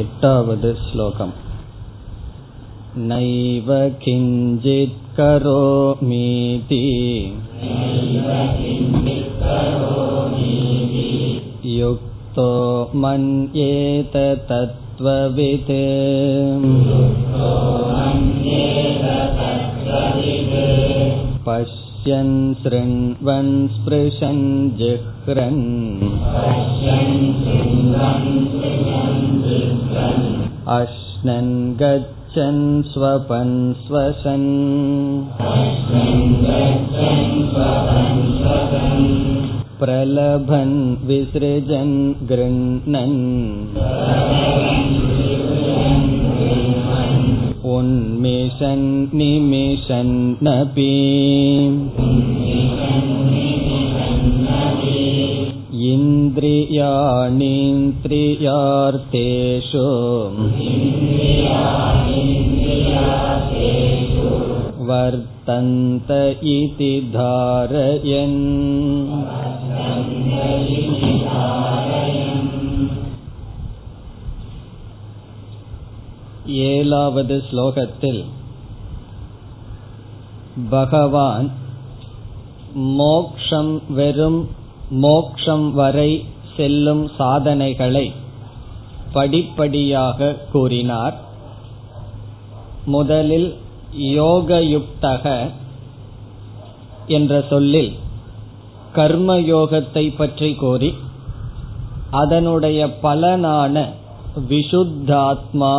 எட்டாவது ஸ்லோகம். நைவ கிஞ்சித் கரோமீதி யுக்தோ மன்யேத தத்வவித். பஷ்யன் ஸ்ருண்வன் ஸ்பிருஷன் ஜிஹ்ரன் அஷ்ணன் கச்சன் ஸ்வபன் ஸ்வசன். பிரலபன் விஸ்ருஜன் கிருண்ணன் உன்மிஷன் நிமிஷன் நபி. இந்திரியாணீந்திரியார்த்தேஷு வர்த்தந்த இதி தாரயன். ஏழாவது ஸ்லோகத்தில் பகவான் மோக்ஷம் வெறும் மோக்ஷம் வரை செல்லும் சாதனைகளை படிப்படியாக கூறினார். முதலில் யோகயுக்தக என்ற சொல்லில் கர்மயோகத்தை பற்றி கூறி அதனுடைய பலனான விசுத்தாத்மா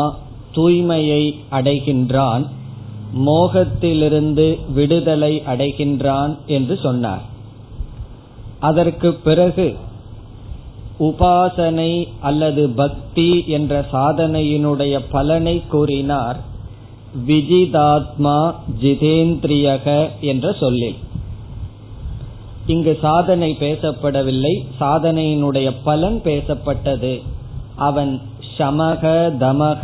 தூய்மையை அடைகின்றான், மோகத்திலிருந்து விடுதலை அடைகின்றான் என்று சொன்னார். அதற்கு பிறகு உபாசனை அல்லது பக்தி என்ற சாதனையினுடைய பலனை கூறினார் விஜிதாத்மா ஜிதேந்திரியக என்ற சொல்லில். இங்கு சாதனை பேசப்படவில்லை, சாதனையினுடைய பலன் பேசப்பட்டது. அவன் சமக தமக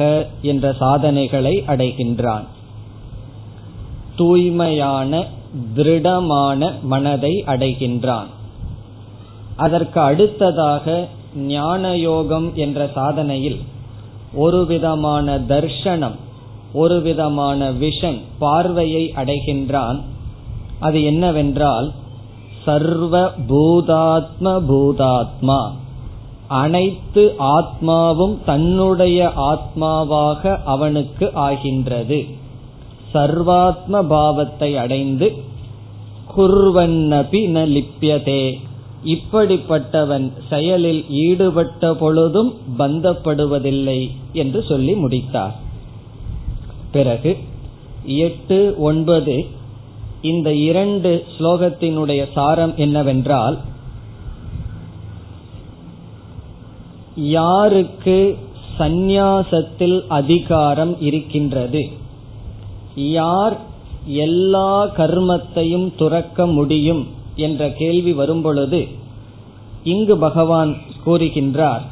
என்ற சாதனைகளை அடைகின்றான், தூய்மையான திருடமான மனதை அடைகின்றான். அதற்கு அடுத்ததாக ஞானயோகம் என்ற சாதனையில் ஒரு விதமான தர்சனம், ஒரு விதமான விஷன், பார்வையை அடைகின்றான். அது என்னவென்றால் சர்வ பூதாத்ம பூதாத்மா, அனைத்து ஆத்மாவும் தன்னுடைய ஆத்மாவாக அவனுக்கு ஆகின்றது. சர்வாத்ம பாவத்தை அடைந்து குர்வன்னபி ந லிப்யதே, இப்படிப்பட்டவன் செயலில் ஈடுபட்ட பொழுதும் பந்தப்படுவதில்லை என்று சொல்லி முடித்தார். பிறகு 8, 9 இந்த 2 ஸ்லோகத்தினுடைய சாரம் என்னவென்றால், யாருக்கு சந்நியாசத்தில் அதிகாரம் இருக்கின்றது, யார் எல்லா கர்மத்தையும் துறக்க முடியும் என்ற கேள்வி வரும்பொழுது இங்கு பகவான் கூறுகின்றார்,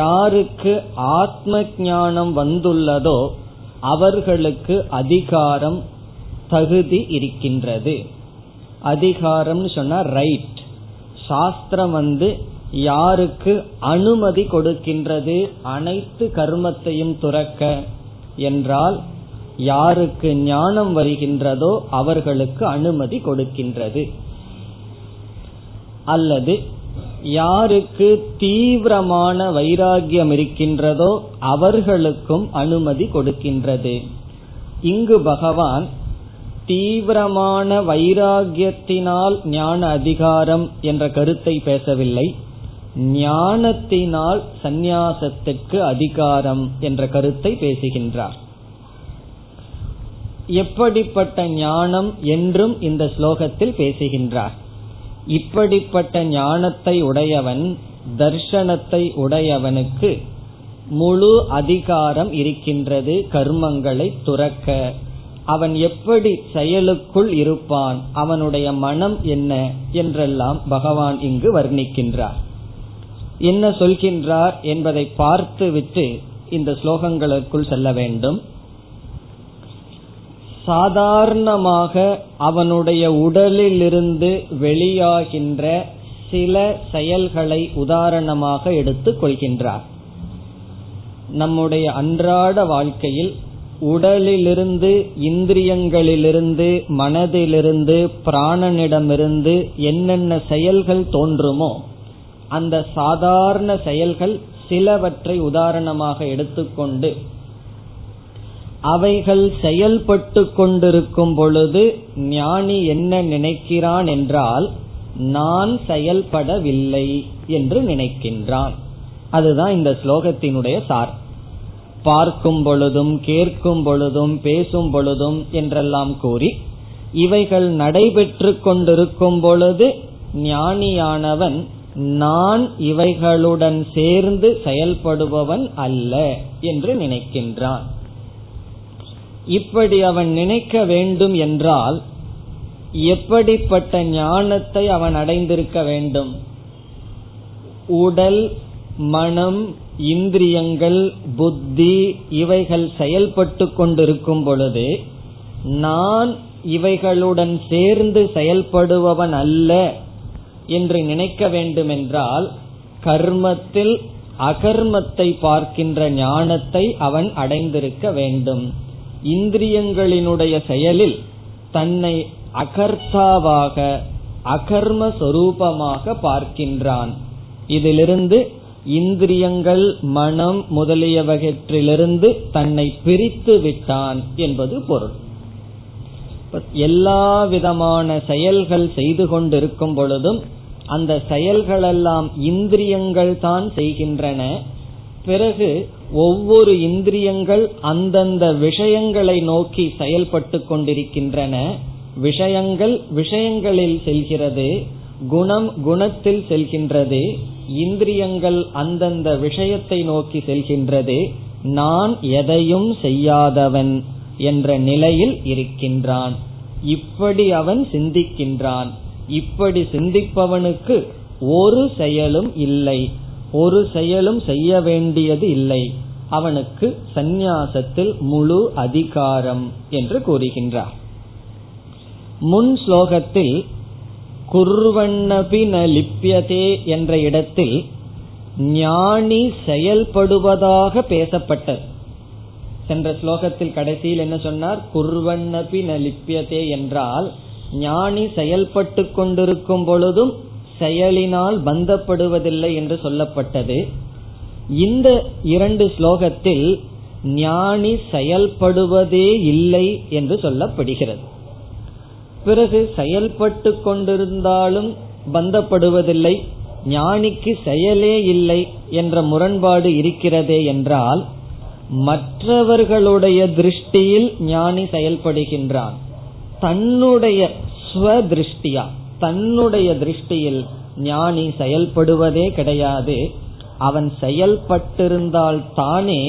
யாருக்கு ஆத்ம ஞானம் வந்துள்ளதோ அவர்களுக்கு அதிகாரம் தகுதி இருக்கின்றது. அதிகாரம்னு சொன்னா ரைட். சாஸ்திரம் யாருக்கு அனுமதி கொடுக்கின்றது அனைத்து கர்மத்தையும் துறக்க என்றால், யாருக்கு ஞானம் வருகின்றதோ அவர்களுக்கு அனுமதி கொடுக்கின்றது. அல்லது யாருக்கு தீவிரமான வைராகியம் இருக்கின்றதோ அவர்களுக்கும் அனுமதி கொடுக்கின்றது. இங்கு பகவான் தீவிரமான வைராகியத்தினால் ஞான அதிகாரம் என்ற கருத்தை பேசவில்லை, ஞானத்தினால் சந்நியாசத்திற்கு அதிகாரம் என்ற கருத்தை பேசுகின்றார். எப்படிப்பட்ட ஞானம் என்றும் இந்த ஸ்லோகத்தில் பேசுகின்றார். இப்படிப்பட்ட ஞானத்தை உடையவன், தர்சனத்தை உடையவனுக்கு முழு அதிகாரம் இருக்கின்றது கர்மங்களை துறக்க. அவன் எப்படி செயலுக்குள் இருப்பான், அவனுடைய மனம் என்ன என்றெல்லாம் பகவான் இங்கு வர்ணிக்கின்றார். என்ன சொல்கின்றார் என்பதை பார்த்துவிட்டு இந்த ஸ்லோகங்களுக்குள் செல்ல வேண்டும். சாதாரணமாக அவனுடைய உடலிலிருந்து வெளியாகின்ற சில செயல்களை உதாரணமாக எடுத்துக் கொள்கின்றார். நம்முடைய அன்றாட வாழ்க்கையில் உடலிலிருந்து, இந்திரியங்களிலிருந்து, மனதிலிருந்து, பிராணனிடமிருந்து என்னென்ன செயல்கள் தோன்றுமோ அந்த சாதாரண செயல்கள் சிலவற்றை உதாரணமாக எடுத்துக்கொண்டு அவைகள் செயல்பட்டு கொண்டிருக்கும் பொழுது ஞானி என்ன நினைக்கிறான் என்றால், நான் செயல்படவில்லை என்று நினைக்கின்றான். அதுதான் இந்த ஸ்லோகத்தினுடைய சார். பார்க்கும் பொழுதும், கேட்கும் பொழுதும், பேசும் பொழுதும் என்றெல்லாம் கூறி இவைகள் நடைபெற்று கொண்டிருக்கும் பொழுது ஞானியானவன் நான் இவைகளுடன் சேர்ந்து செயல்படுபவன் அல்ல என்று நினைக்கின்றான். இப்படி அவன் நினைக்க வேண்டும் என்றால் எப்படிப்பட்ட ஞானத்தை அவன் அடைந்திருக்க வேண்டும்? உடல், மனம், இந்திரியங்கள், புத்தி இவைகள் செயல்பட்டு கொண்டிருக்கும் பொழுது நான் இவைகளுடன் சேர்ந்து செயல்படுபவன் அல்ல என்று நினைக்க வேண்டுமென்றால் கர்மத்தில் அகர்மத்தை பார்க்கின்ற ஞானத்தை அவன் அடைந்திருக்க வேண்டும். இந்திரியங்களினுடைய செயலில் தன்னை அகர்த்தாவாக, அகர்ம சொரூபமாக பார்க்கின்றான். இதிலிருந்து இந்திரியங்கள், மனம் முதலியவற்றிலிருந்து தன்னை பிரித்து விட்டான் என்பது பொருள். எல்லா விதமான செயல்கள் செய்து கொண்டிருக்கும் பொழுதும் அந்த செயல்களெல்லாம் இந்திரியங்கள் தான் செய்கின்றன. பிறகு ஒவ்வொரு இந்திரியங்கள் அந்தந்த விஷயங்களை நோக்கி செயல்பட்டு கொண்டிருக்கின்றன. விஷயங்கள் விஷயங்களில் செல்கிறது, குணம் குணத்தில் செல்கின்றது, இந்திரியங்கள் அந்தந்த விஷயத்தை நோக்கி செல்கின்றது. நான் எதையும் செய்யாதவன் என்ற நிலையில் இருக்கின்றான். இப்படி அவன் சிந்திக்கின்றான். இப்படி சிந்திப்பவனுக்கு ஒரு செயலும் இல்லை, ஒரு செயலும் செய்ய வேண்டியது இல்லை. அவனுக்கு சந்நியாசத்தில் முழு அதிகாரம் என்று கூறுகின்றார். முன் ஸ்லோகத்தில் குர்வண்ணபி ந லிப்யதே என்ற இடத்தில் ஞானி செயல்படுவதாக பேசப்பட்டது. சென்ற ஸ்லோகத்தில் கடைசியில் என்ன சொன்னார்? குர்வண்ணபி ந லிப்யதே என்றால் ஞானி செயல்பட்டு கொண்டிருக்கும் பொழுதும் செயலினால் பந்தப்படுவதில்லை என்று சொல்லப்பட்டது. இந்த இரண்டு ஸ்லோகத்தில் ஞானி செயல்படுவதே இல்லை என்று சொல்லப்படுகிறது. பிறகு செயல்பட்டு கொண்டிருந்தாலும் பந்தப்படுவதில்லை, ஞானிக்கு செயலே இல்லை என்ற முரண்பாடு இருக்கிறதே என்றால், மற்றவர்களுடைய திருஷ்டியில் ஞானி செயல்படுகின்றான், தன்னுடைய ஸ்வதிருஷ்டியா தன்னுடைய திருஷ்டியில் ஞானி செயல்படுவதே கிடையாது. அவன் செயல்பட்டிருந்தால் தானே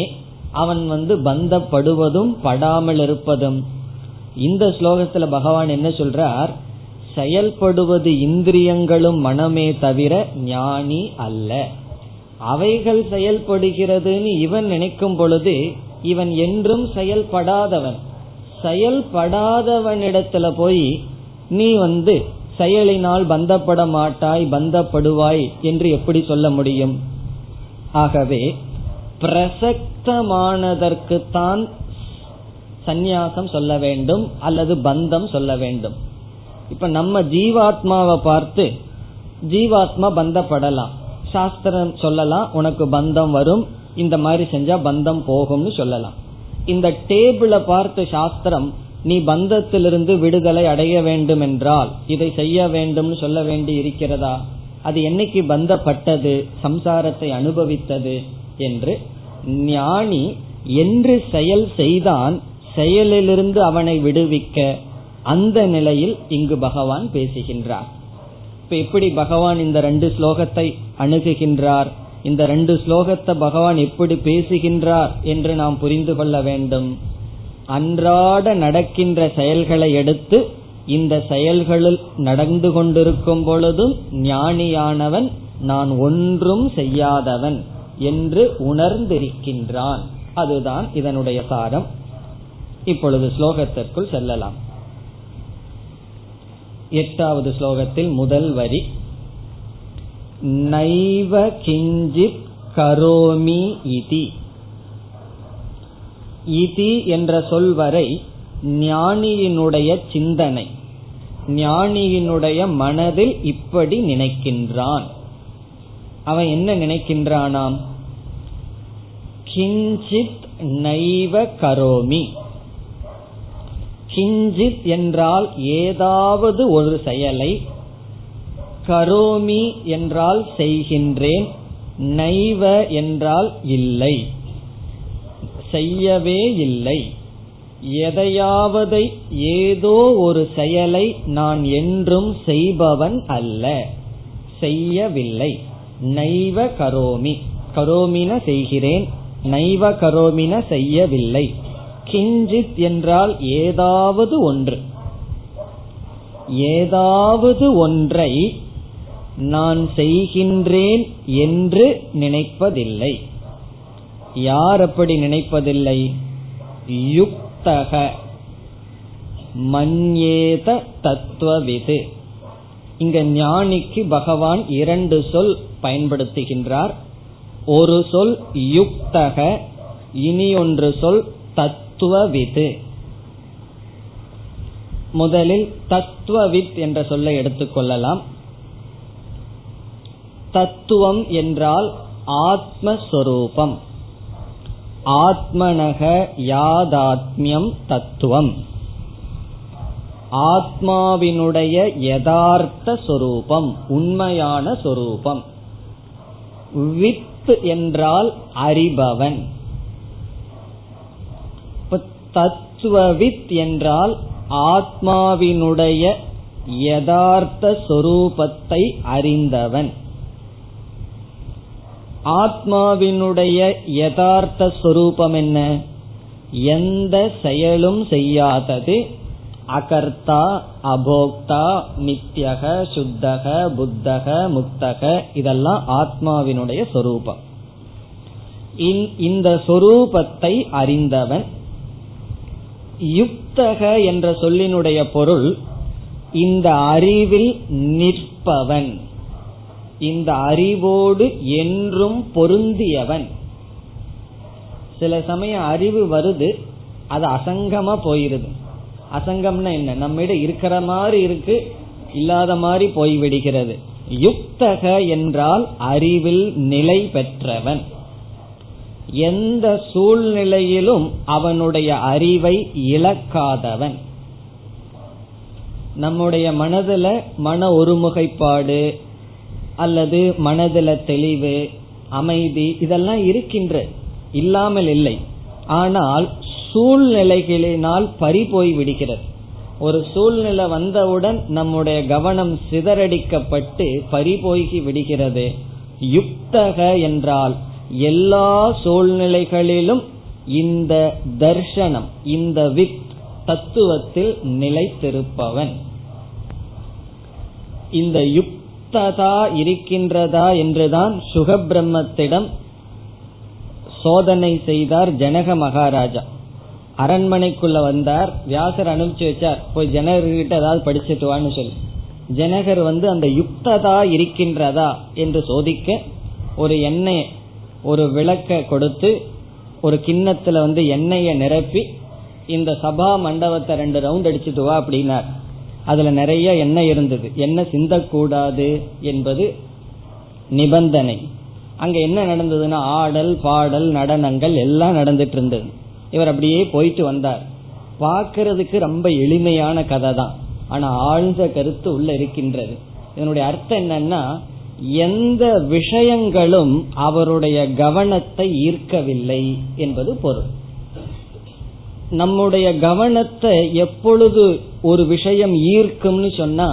அவன் பந்தப்படுவதும் படாமல் இருப்பதும். இந்த ஸ்லோகத்துல பகவான் என்ன சொல்றார்? செயல்படுவது இந்திரியங்களும் மனமே தவிர ஞானி அல்ல. அவைகள் செயல்படுகிறதுன்னு இவன் நினைக்கும் பொழுது இவன் என்றும் செயல்படாதவன். செயல்படாதவனிடத்துல போய் நீ செயலினால் பந்தப்பட மாட்டாய், பந்தப்படுவாய் என்று எப்படி சொல்ல முடியும்? ஆகவே பிரசக்தமானதற்குத்தான் சந்நியாசம் சொல்ல வேண்டும் அல்லது பந்தம் சொல்ல வேண்டும். இப்ப நம்ம ஜீவாத்மாவை பார்த்து ஜீவாத்மா பந்தப்படலாம், சாஸ்திரம் சொல்லலாம் உனக்கு பந்தம் வரும், இந்த மாதிரி செஞ்சா பந்தம் போகும்னு சொல்லலாம். இந்த டேபிளை பார்த்து சாஸ்திரம் நீ பந்தத்திலிருந்து விடுதலை அடைய வேண்டும் என்றால் இதை செய்ய வேண்டும் சொல்ல வேண்டி இருக்கிறதா? அது என்னைக்கு பந்தப்பட்டது, சம்சாரத்தை அனுபவித்தது என்று. ஞானி என்று செயல் செய்தான், செயலிலிருந்து அவனை விடுவிக்க அந்த நிலையில் இங்கு பகவான் பேசுகின்றார். இப்ப எப்படி பகவான் இந்த ரெண்டு ஸ்லோகத்தை அணுகுகின்றார், இந்த ரெண்டு ஸ்லோகத்தை பகவான் எப்படி பேசுகின்றார் என்று நாம் புரிந்து கொள்ள வேண்டும். அன்றாட நடக்கின்ற செயல்களை எடுத்து இந்த செயல்களில் நடந்து கொண்டிருக்கும் பொழுதும் ஞானியானவன் நான் ஒன்றும் செய்யாதவன் என்று உணர்ந்திருக்கின்றான். அதுதான் இதனுடைய சாரம். இப்பொழுது ஸ்லோகத்திற்குள் செல்லலாம். 8வது ஸ்லோகத்தில் முதல் வரி, நைவ கிஞ்சித் கரோமி இதி இதி என்ற சொல் வரை ஞானியினுடைய சிந்தனை, ஞானியினுடைய மனதில் இப்படி நினைக்கின்றான். அவன் என்ன நினைக்கின்றானாம்? கிஞ்சித் நைவ கரோமி. கிஞ்சித் என்றால் ஏதாவது ஒரு செயலை, கரோமி என்றால் செய்கின்றேன், நைவ என்றால் இல்லை, செய்யவே இல்லை. எதையாவதை ஏதோ ஒரு செயலை நான் என்றும் செய்பவன் அல்ல, செய்யவில்லை. நைவ கரோமி, கரோமின செய்கிறேன், நைவ கரோமின செய்யவில்லை. கிஞ்சித் என்றால் ஏதாவது ஒன்று, ஏதாவது ஒன்றை நான் செய்கின்றேன் என்று நினைப்பதில்லை. யார் அப்படி நினைப்பதில்லை? யுக்தக மன்யேத தத்துவவிது. இங்க ஞானிக்கு பகவான் இரண்டு சொல் பயன்படுத்துகின்றார். ஒரு சொல் யுக்தக, இனி ஒன்று சொல் தத்துவவிது. முதலில் தத்துவவித் என்ற சொல்லை எடுத்துக்கொள்ளலாம். தத்துவம் என்றால் ஆத்மஸ்வரூபம், ஆத்மனக யாதாத்மியம் தத்துவம், ஆத்மாவினுடைய யதார்த்த சொரூபம், உண்மையான சொரூபம். வித் என்றால் அறிபவன். தத்துவவித் என்றால் ஆத்மாவினுடைய யதார்த்த சொரூபத்தை அறிந்தவன். ஆத்மாவினுடைய யதார்த்த ஸ்வரூபம் என்ன? எந்த செயலும் செய்யாதது, அகர்த்தா அபோக்தா நித்யக சுத்தக புத்தக முக்தக, இதெல்லாம் ஆத்மாவினுடைய சொரூபம். இந்த சொரூபத்தை அறிந்தவன். யுக்தக என்ற சொல்லினுடைய பொருள் இந்த அறிவில் நிற்பவன், இந்த அறிவோடு என்றும் பொருந்தியவன். சில சமயம் அறிவு வருது, அது அசங்கமா போயிருது. அசங்கம்னா என்ன? நம்மிட இருக்கிற மாதிரி இருக்கு, இல்லாத மாதிரி போய்விடுகிறது. யுக்தக என்றால் அறிவில் நிலை பெற்றவன். எந்த சூழ்நிலையிலும் அவனுடைய அறிவை இழக்காதவன். நம்முடைய மனதுல மன ஒருமுகைப்பாடு அல்லது மனதில தெளிவு அமைதி இதெல்லாம் இருக்கின்ற, இல்லாமல் இல்லை. ஆனால் சூழ்நிலைகளினால் பறி போய் விடுகிறது. ஒரு சூழ்நிலை வந்தவுடன் நம்முடைய கவனம் சிதறடிக்கப்பட்டு பறி போகி விடுகிறது. யுக்தக என்றால் எல்லா சூழ்நிலைகளிலும் இந்த தர்சனம், இந்த வித் தத்துவத்தில் நிலைத்திருப்பவன். இந்த யுக்த இருக்கின்றதா என்றுதான் சுகபிரம்மத்திடம் சோதனை செய்தார் ஜனக மகாராஜா. அரண்மனைக்குள்ள வந்தார், வியாசர் அனுப்பிச்சு வச்சார், போய் ஜனகர்கிட்ட ஏதாவது படிச்சுட்டு வான்னு சொல்லி. ஜனகர் வந்து அந்த யுக்ததா இருக்கின்றதா என்று சோதிக்க ஒரு எண்ணெய், ஒரு விளக்க கொடுத்து ஒரு கிண்ணத்துல வந்து எண்ணெய நிரப்பி இந்த சபா மண்டபத்தை 2 ரவுண்ட் அடிச்சுட்டு வா அப்படின்னார். அதுல நிறைய எண்ணெய் இருந்தது. என்ன சிந்தக்கூடாது என்பது நிபந்தனை. அங்க என்ன நடந்ததுன்னா ஆடல் பாடல் நடனங்கள் எல்லாம் நடந்துட்டு இருந்தது. இவர் அப்படியே போயிட்டு வந்தார். பார்க்கறதுக்கு ரொம்ப எளிமையான கதை தான், ஆனா ஆழ்ந்த கருத்து உள்ள இருக்கின்றது. இதனுடைய அர்த்தம் என்னன்னா எந்த விஷயங்களும் அவருடைய கவனத்தை ஈர்க்கவில்லை என்பது பொருள். நம்முடைய கவனத்தை எப்பொழுது ஒரு விஷயம் ஈர்க்கும்னு சொன்னா,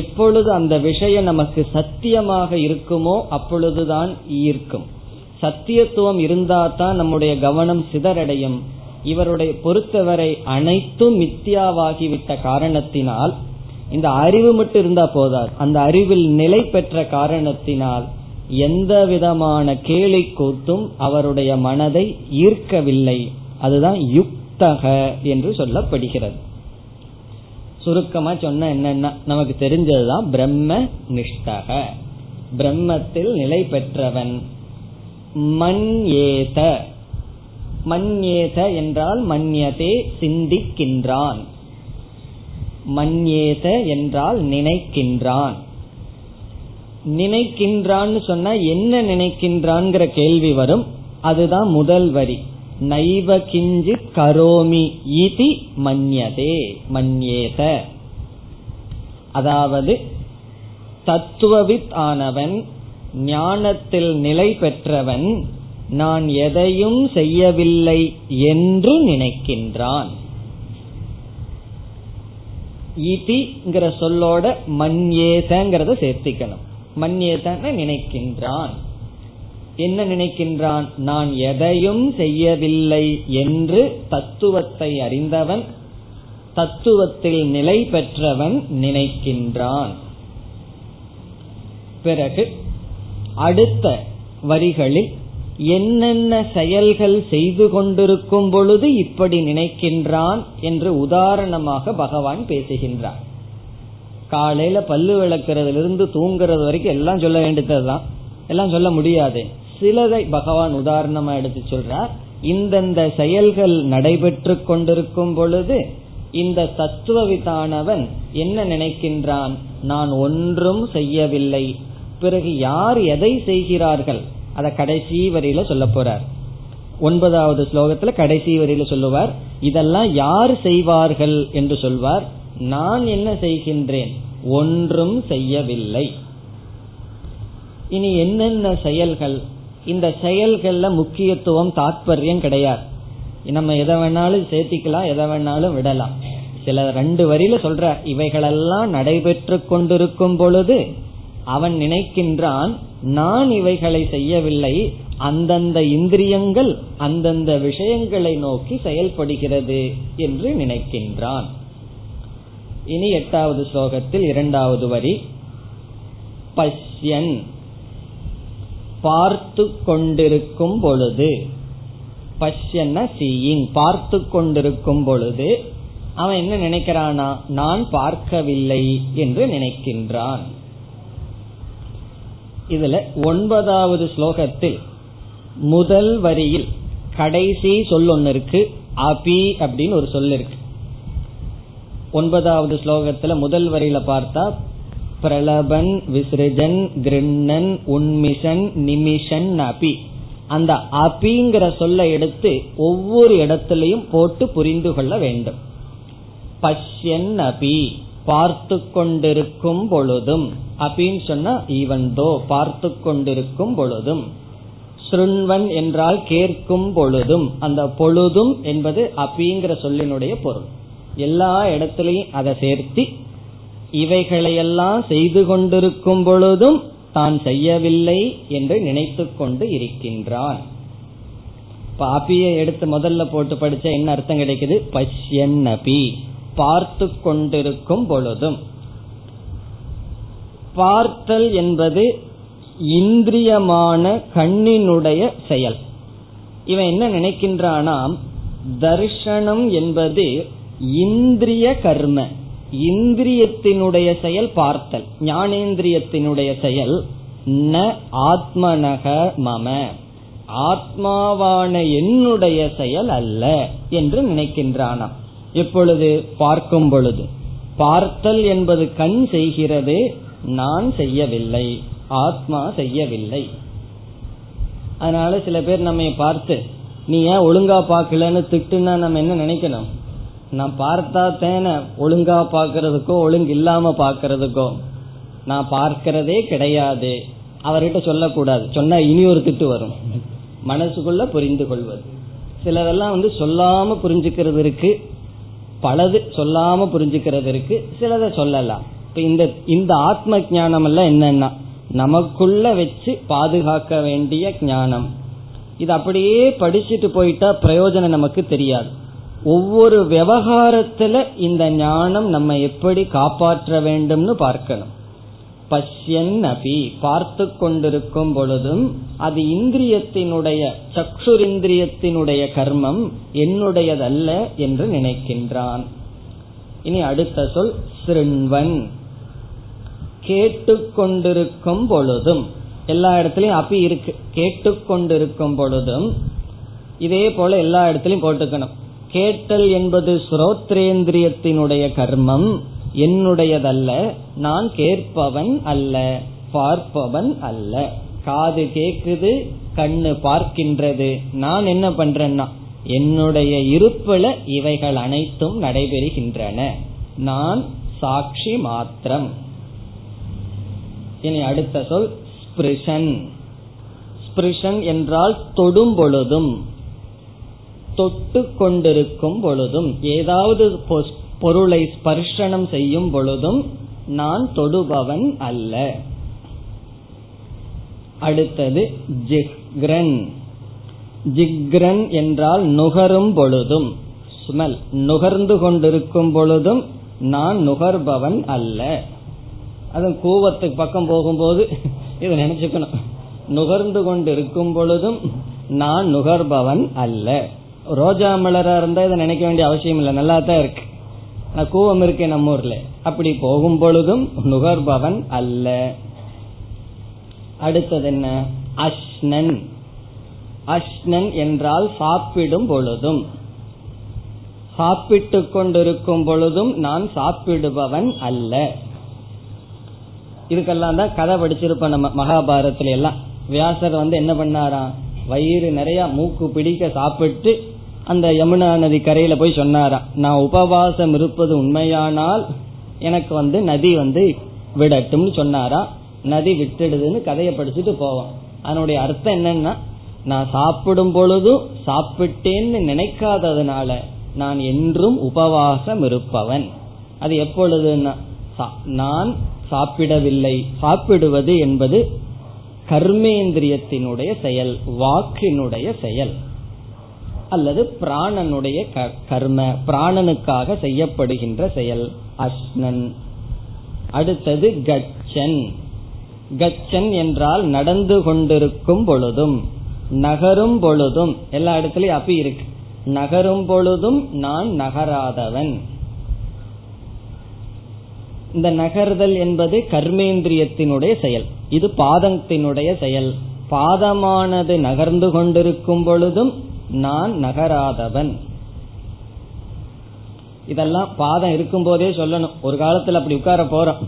எப்பொழுது அந்த விஷயம் நமக்கு சத்தியமாக இருக்குமோ அப்பொழுதுதான் ஈர்க்கும். சத்தியத்துவம் இருந்தால்தான் நம்முடைய கவனம் சிதறடையும். இவருடைய பொறுத்தவரை அனைத்தும் மித்தியாவாகிவிட்ட காரணத்தினால், இந்த அறிவு மட்டும் இருந்தா போதாது, அந்த அறிவில் நிலை பெற்ற காரணத்தினால் எந்த விதமான கேலி கூத்தும் அவருடைய மனதை ஈர்க்கவில்லை. அதுதான் யுக்தக என்று சொல்லப்படுகிறது. சுருக்கமா சொன்ன என்னன்னா நமக்கு தெரிஞ்சதுதான், பிரம்ம நிஷ்டக, பிரம்மத்தில் நிலை பெற்றவன். மன்யேத மன்யேத என்றால் மன்யதே சிந்திக்கின்றான், மன்யேத என்றால் நினைக்கின்றான். நினைக்கின்றான்னு சொன்னா என்ன நினைக்கின்றான்ங்கிற கேள்வி வரும். அதுதான் முதல் வரி, நைவ கிஞ்சித் கரோமி இதி மன்யதே மன்யேத. அதாவது தத்துவவித் ஆனவன், ஞானத்தில் நிலை பெற்றவன், நான் எதையும் செய்யவில்லை என்று நினைக்கின்றான். இதிங்கிற சொல்லோட மன்யேதங்கிறத சேர்த்திக்கணும். மன்யேதன நினைக்கின்றான். என்ன நினைக்கின்றான்? நான் எதையும் செய்யவில்லை என்று தத்துவத்தை அறிந்தவன், தத்துவத்தில் நிலை பெற்றவன் நினைக்கின்றான். பிறகு அடுத்த வரிகளில் என்னென்ன செயல்கள் செய்து கொண்டிருக்கும் பொழுது இப்படி நினைக்கின்றான் என்று உதாரணமாக பகவான் பேசுகின்றார். காலையில பல்லு விளக்குறதுல இருந்து தூங்குறது வரைக்கும் எல்லாம் சொல்ல வேண்டியதுதான், எல்லாம் சொல்ல முடியாது. சிலதை பகவான் உதாரணமா எடுத்து சொல்றார். இந்தந்த செயல்கள் நடைபெற்று கொண்டிருக்கும் பொழுது இந்த தத்துவவிதானவன் என்ன நினைக்கின்றான்? நான் ஒன்றும் செய்யவில்லை. பிறகு யார் எதை செய்கிறார்கள் அத கடைசி வரியில சொல்ல போறார். 9வது ஸ்லோகத்துல கடைசி வரியில சொல்லுவார். இதெல்லாம் யார் செய்வார்கள் என்று சொல்வார். நான் என்ன செய்கின்றேன்? ஒன்றும் செய்யவில்லை. இனி என்னென்ன செயல்கள்? இந்த செயல்கள்ல முக்கியத்துவம் தாற்பயம் கிடையாது. நம்ம எதை வேணாலும் சேர்த்திக்கலாம், எதை வேணாலும் விடலாம். சில 2 வரியில சொல்ற இவைகளெல்லாம் நடைபெற்று கொண்டிருக்கும் பொழுது அவன் நினைக்கின்றான், நான் இவைகளை செய்யவில்லை, அந்தந்த இந்திரியங்கள் அந்தந்த விஷயங்களை நோக்கி செயல்படுகிறது என்று நினைக்கின்றான். இனி 8வது ஸ்லோகத்தில் 2வது வரி, பஷ்யன் பார்த்து கொண்டிருக்கும் பொழுது. பஷ்யன்னா சீயிங், பார்த்து கொண்டிருக்கும் பொழுது அவன் என்ன நினைக்கிறானா? நான் பார்க்கவில்லை என்று நினைக்கின்றான். இதுல 9வது ஸ்லோகத்தில் முதல் வரியில் கடைசி சொல் ஒன்னு இருக்கு, அபி அப்படின்னு ஒரு சொல் இருக்கு. 9வது ஸ்லோகத்துல முதல் வரியில பார்த்தா பிரலபன் விசிருஜன் கிருண்ணன் உன்மிஷன் நிமிஷன் அபி. அந்த அபிங்கிற சொல்லை எடுத்து ஒவ்வொரு இடத்திலையும் போட்டு புரிந்து கொள்ள வேண்டும். பஷ்யன் அபி, பார்த்து கொண்டிருக்கும் பொழுதும். அபின்னு சொன்னா ஈவன்தோ, பார்த்து கொண்டிருக்கும் பொழுதும். ஸ்ருண்வன் என்றால் கேட்கும் பொழுதும். அந்த பொழுதும் என்பது அபிங்கிற சொல்லினுடைய பொருள். எல்லா இடத்திலையும் அதை சேர்த்தி இவைகளையெல்லாம் செய்து கொண்டிருக்கும் பொழுதும் தான் செய்யவில்லை என்று நினைத்து கொண்டு இருக்கின்றான். அபியை எடுத்து முதல்ல போட்டு படிச்ச என்ன அர்த்தம் கிடைக்குது? பஷ்யன் அபி, பார்த்து கொண்டிருக்கும் பொழுதும். பார்த்தல் என்பது இந்திரியமான கண்ணினுடைய செயல். இவன் என்ன நினைக்கின்றானாம்? தர்ஷனம் என்பது இந்திரிய கர்ம, இந்திரியத்தினுடைய செயல் பார்த்தல், ஞானேந்திரியத்தினுடைய செயல். ந ஆத்மனக மம, ஆத்மாவான என்னுடைய செயல் அல்ல என்று நினைக்கின்றானாம். எப்பொழுது? பார்க்கும் பொழுது. பார்த்தல் என்பது கண் செய்கிறது, நான் செய்யவில்லை, ஆத்மா செய்யவில்லை. அதனால சில பேர் நம்ம பார்த்து நீ ஏன் ஒழுங்கா பார்க்கலன்னு திட்டுனா நம்ம என்ன நினைக்கணும்? நான் பார்த்தா தேனை ஒழுங்கா பார்க்கறதுக்கோ ஒழுங்கு இல்லாம பார்க்கறதுக்கோ நான் பார்க்கறதே கிடையாது அவர்கிட்ட சொல்லக்கூடாது. சொன்னா இனி ஒரு திட்டு வரும். மனசுக்குள்ள புரிந்து கொள்வது. சிலதெல்லாம் சொல்லாம புரிஞ்சுக்கிறது இருக்கு, பலது சொல்லாம புரிஞ்சுக்கிறது இருக்கு, சிலதை சொல்லலாம். இப்ப இந்த ஆத்ம ஞானம் எல்லாம் என்னன்னா நமக்குள்ள வச்சு பாதுகாக்க வேண்டிய ஞானம். இது அப்படியே படிச்சுட்டு போயிட்டா பிரயோஜனம் நமக்கு தெரியாது. ஒவ்வொரு விவகாரத்துல இந்த ஞானம் நம்ம எப்படி காப்பாற்ற வேண்டும்னு பார்க்கணும். பஷ்யன் அபி, பார்த்து கொண்டிருக்கும் பொழுதும். அது இந்திரியத்தினுடைய, சக்ஷுரிந்திரியத்தினுடைய கர்மம், என்னுடையதல்ல என்று நினைக்கின்றான். இனி அடுத்த சொல் சிருண்வன், கேட்டுக்கொண்டிருக்கும் பொழுதும். எல்லா இடத்துலயும் அபி இருக்கு, கேட்டுக்கொண்டிருக்கும் பொழுதும். இதே போல எல்லா இடத்திலும் போட்டுக்கணும். கேட்டல் என்பது ஸ்ரோத்ரேந்திரியத்தினுடைய கர்மம், என்னுடையதல்ல, நான் கேட்பவன் அல்ல, பார்ப்பவன் அல்ல. காது கேக்குது, கண்ணு பார்க்கின்றது, நான் என்ன பண்றேன்னா என்னுடைய இருப்புல இவைகள் அனைத்தும் நடைபெறுகின்றன, நான் சாட்சி மாத்திரம். இனி அடுத்த சொல் ஸ்பிருஷன். ஸ்பிருஷன் என்றால் தொடும் பொழுதும், தொட்டு கொண்டிருக்கும் பொழுதும், ஏதாவது பொருளை ஸ்பர்ஷனம் செய்யும் பொழுதும் நான் தொடுபவன் அல்ல. அடுத்தது ஜிஹ்ரன். ஜிஹ்ரன் என்றால் நுகரும் பொழுதும், ஸ்மெல், நுகர்ந்து கொண்டிருக்கும் பொழுதும் நான் நுகர்பவன் அல்ல. அது கூவத்துக்கு பக்கம் போகும்போது இதை நினைச்சுக்கணும், நுகர்ந்து கொண்டு இருக்கும் பொழுதும் நான் நுகர்பவன் அல்ல. ரோஜா மலரா இருந்தா இதை நினைக்க வேண்டிய அவசியம் இல்லை, நல்லா தான் இருக்கு. நான் கூவம் இருக்கேன் நம்ம ஊர்ல, அப்படி போகும் பொழுதும் நுகர்பவன் அல்ல. அடுத்தது என்ன? அஷ்ணன். அஷ்ணன் என்றால் சாப்பிடும் பொழுதும், சாப்பிட்டு கொண்டிருக்கும் பொழுதும் நான் சாப்பிடுபவன் அல்ல. இதுக்கெல்லாம் தான் கதை படிச்சிருப்போம் நம்ம மகாபாரத்துல எல்லாம். வியாசர் வந்து என்ன பண்ணாராம், வயிறு நிறைய மூக்கு பிடிக்க சாப்பிட்டு அந்த யமுனா நதி கரையில போய் சொன்னாராம், நான் உபவாசம் இருப்பது உண்மையானால் எனக்கு வந்து நதி வந்து விடட்டும் சொன்னாராம். நதி விட்டுடுதுன்னு கதையை படிச்சுட்டு போவோம். அதனுடைய அர்த்தம் என்னன்னா, நான் சாப்பிடும் பொழுதும் சாப்பிட்டேன்னு நினைக்காததுனால நான் என்றும் உபவாசம் இருப்பவன். அது எப்பொழுதுன்னா, நான் சாப்பிடவில்லை. சாப்பிடுவது என்பது கர்மேந்திரியத்தினுடைய செயல், வாக்கினுடைய செயல், அல்லது பிராணனுடைய கர்ம, பிராணனுக்காக செய்யப்படுகின்ற செயல் அஸ்னன். அடுத்தது கச்சன். கச்சன் என்றால் நடந்து கொண்டிருக்கும் பொழுதும், நகரும் பொழுதும், எல்லா இடத்துலயும் அப்படி இருக்கு, நகரும் பொழுதும் நான் நகராதவன். இந்த நகர்தல் என்பது கர்மேந்திரியத்தினுடைய செயல், இது பாதத்தினுடைய செயல். பாதமானது நகர்ந்து கொண்டிருக்கும் பொழுதும் நான் நகராதவன். இதெல்லாம் பாதம் இருக்கும் போதே சொல்லணும். ஒரு காலத்துல அப்படி உட்கார போறோம்,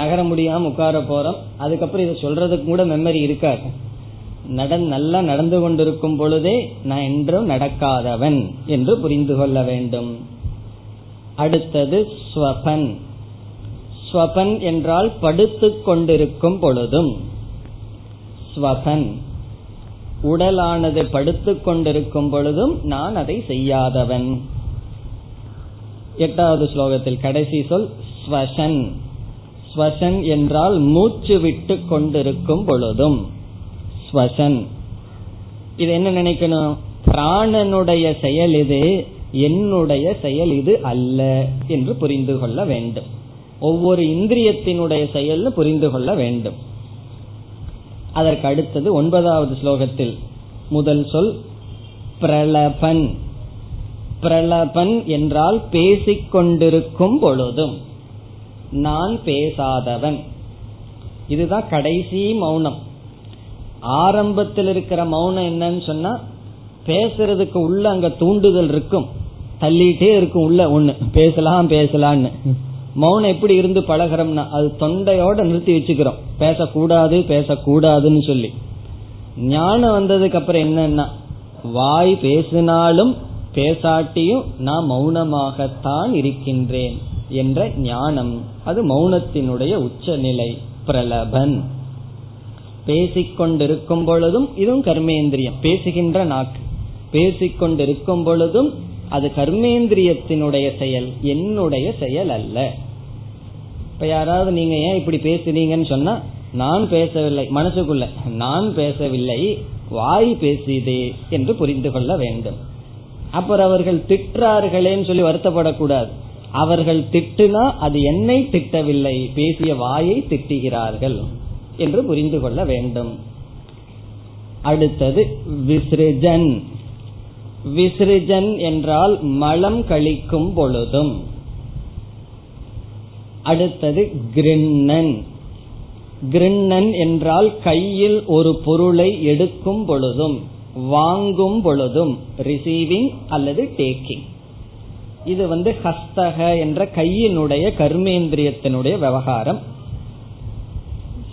நகர முடியாம உட்கார போறோம், அதுக்கப்புறம் இதை சொல்றதுக்கு கூட மெமரி இருக்காது. நல்லா நடந்து கொண்டிருக்கும் பொழுதே நான் என்றும் நடக்காதவன் என்று புரிந்து கொள்ள வேண்டும். அடுத்தது ஸ்வபன். ஸ்வபன் என்றால் படுத்து கொண்டிருக்கும் பொழுதும், ஸ்வபன் உடலானது படுத்து கொண்டிருக்கும் பொழுதும் நான் அதை செய்யாதவன். எட்டாவது ஸ்லோகத்தில் கடைசி சொல் ஸ்வசன். ஸ்வசன் என்றால் மூச்சு விட்டு கொண்டிருக்கும் பொழுதும் ஸ்வசன். இது என்ன நினைக்கணும், பிராணனுடைய செயல் இது, என்னுடைய செயல் இது அல்ல என்று புரிந்து கொள்ள வேண்டும். ஒவ்வொரு இந்திரியத்தினுடைய செயல் புரிந்து கொள்ள வேண்டும். அதற்கு அடுத்தது ஒன்பதாவது ஸ்லோகத்தில் முதல் சொல் பிரலபன். பிரலபன் என்றால் பேசிக்கொண்டிருக்கும் பொழுதும் நான் பேசாதவன். இதுதான் கடைசி மௌனம். ஆரம்பத்தில் இருக்கிற மௌனம் என்னன்னு சொன்னா, பேசுறதுக்கு உள்ள அங்க தூண்டுதல் இருக்கும், தள்ளிட்டே இருக்கும் உள்ள ஒண்ணு, பேசலாம் பேசலான்னு. மௌனம் எப்படி இருந்து பழகிறோம்னா, அது தொண்டையோட நிறுத்தி வச்சுக்கிறோம், பேசக்கூடாது பேசக்கூடாதுன்னு சொல்லி. ஞானம் வந்ததுக்கு அப்புறம் என்னன்னா, வாய் பேசினாலும் பேசாட்டியும் நான் மௌனமாகத்தான் இருக்கின்றேன் என்ற ஞானம். அது மௌனத்தினுடைய உச்சநிலை பிரலபன். பேசிக்கொண்டிருக்கும் பொழுதும், இதுவும் கர்மேந்திரியம், பேசுகின்ற நாக்கு, பேசிக்கொண்டிருக்கும் பொழுதும் அது கர்மேந்திரியத்தினுடைய செயல், என்னுடைய செயல் அல்ல. இப்ப யாராவது நீங்க ஏன் இப்படி பேசுறீங்கன்னு சொன்னா, நான் பேசவில்லை, மனசுக்குள்ள நான் பேசவில்லை, வாய் பேசியதே என்று புரிந்து கொள்ள வேண்டும். அப்புறம் அவர்கள் திட்டார்களேன்னு சொல்லி வருத்தப்படக்கூடாது. அவர்கள் திட்டுனா அது என்னை திட்டவில்லை, பேசிய வாயை திட்டுகிறார்கள் என்று புரிந்து கொள்ள வேண்டும். அடுத்தது விசிருஜன். விசிருஜன் என்றால் மலம் கழிக்கும் பொழுதும். அடுத்தது கிருண்ணன். கிருண்ணன் என்றால் கையில் ஒரு பொருளை எடுக்கும் பொழுதும் வாங்கும் பொழுதும் ரிசீவிங் அல்லது டேக்கிங், இது ஹஸ்தக என்ற கையினுடைய கர்மேந்திரியத்தினுடைய விவகாரம்.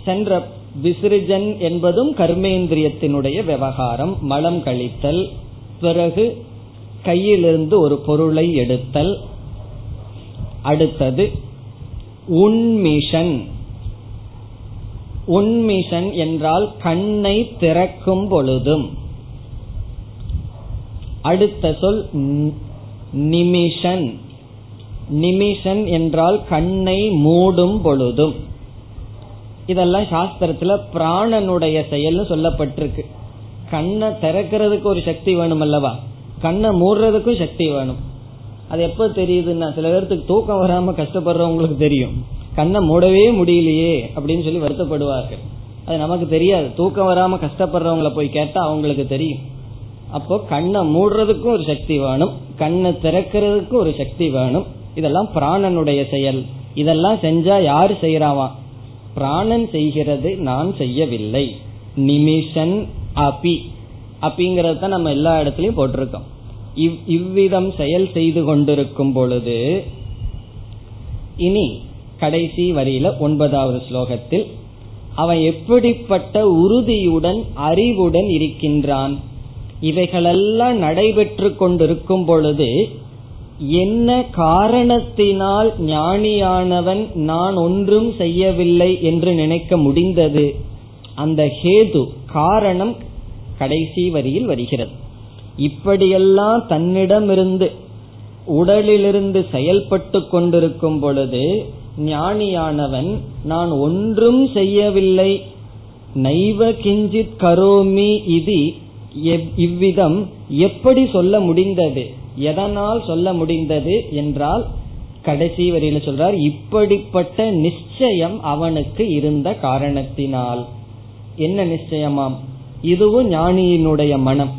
சென்ற விசர்ஜன் என்பதும் கர்மேந்திரியத்தினுடைய விவகாரம், மலம் கழித்தல், பிறகு கையிலிருந்து ஒரு பொருளை எடுத்தல். அடுத்தது உன்மிஷன். உன்மிஷன் என்றால் கண்ணை திறக்கும் பொழுதும். அடுத்த சொல் நிமிஷன். நிமிஷன் என்றால் கண்ணை மூடும் பொழுதும். இதெல்லாம் சாஸ்திரத்துல பிராணனுடைய செயல்னு சொல்லப்பட்டிருக்கு. கண்ணை திறக்கிறதுக்கு ஒரு சக்தி வேணும் அல்லவா, கண்ணை மூடுறதுக்கும் சக்தி வேணும். அது எப்போ தெரியுதுன்னா, சில பேருக்கு தூக்கம் வராம கஷ்டப்படுறவங்களுக்கு தெரியும், கண்ணை மூடவே முடியலையே அப்படின்னு சொல்லி வருத்தப்படுவார்கள். அது நமக்கு தெரியாது, தூக்கம் வராம கஷ்டப்படுறவங்களை போய் கேட்டா அவங்களுக்கு தெரியும். அப்போ கண்ணை மூடுறதுக்கும் ஒரு சக்தி வேணும், கண்ணை திறக்கிறதுக்கும் ஒரு சக்தி வேணும். இதெல்லாம் பிராணனுடைய செயல். இதெல்லாம் செஞ்சா யாரு செய்யறாவான்? பிராணன் செய்கிறது, நான் செய்யவில்லை. நிமிஷன் அபி அப்படிங்கறத நம்ம எல்லா இடத்துலயும் போட்டிருக்கோம். இவ்விதம் செயல் செய்து கொண்டிருக்கும் பொழுது, இனி கடைசி வரியில 9வது ஸ்லோகத்தில் அவன் எப்படிப்பட்ட உறுதியுடன் அறிவுடன் இருக்கின்றான், இவைகளெல்லாம் நடைபெற்று கொண்டிருக்கும் பொழுது என்ன காரணத்தினால் ஞானியானவன் நான் ஒன்றும் செய்யவில்லை என்று நினைக்க முடிந்தது, அந்த ஹேது காரணம் கடைசி வரியில் வருகிறது. இப்படியெல்லாம் தன்னிடமிருந்து உடலிலிருந்து செயல்பட்டு கொண்டிருக்கும் பொழுது ஞானியானவன் நான் ஒன்றும் செய்யவில்லை, நைவ கிஞ்சித் கரோமி இதி, இவ்விதம் எப்படி சொல்ல முடிந்தது, எதனால் சொல்ல முடிந்தது என்றால் கடைசி வரியில சொல்றார், இப்படிப்பட்ட நிச்சயம் அவனுக்கு இருந்த காரணத்தினால். என்ன நிச்சயமாம்? இதுவும் ஞானியினுடைய மனம்,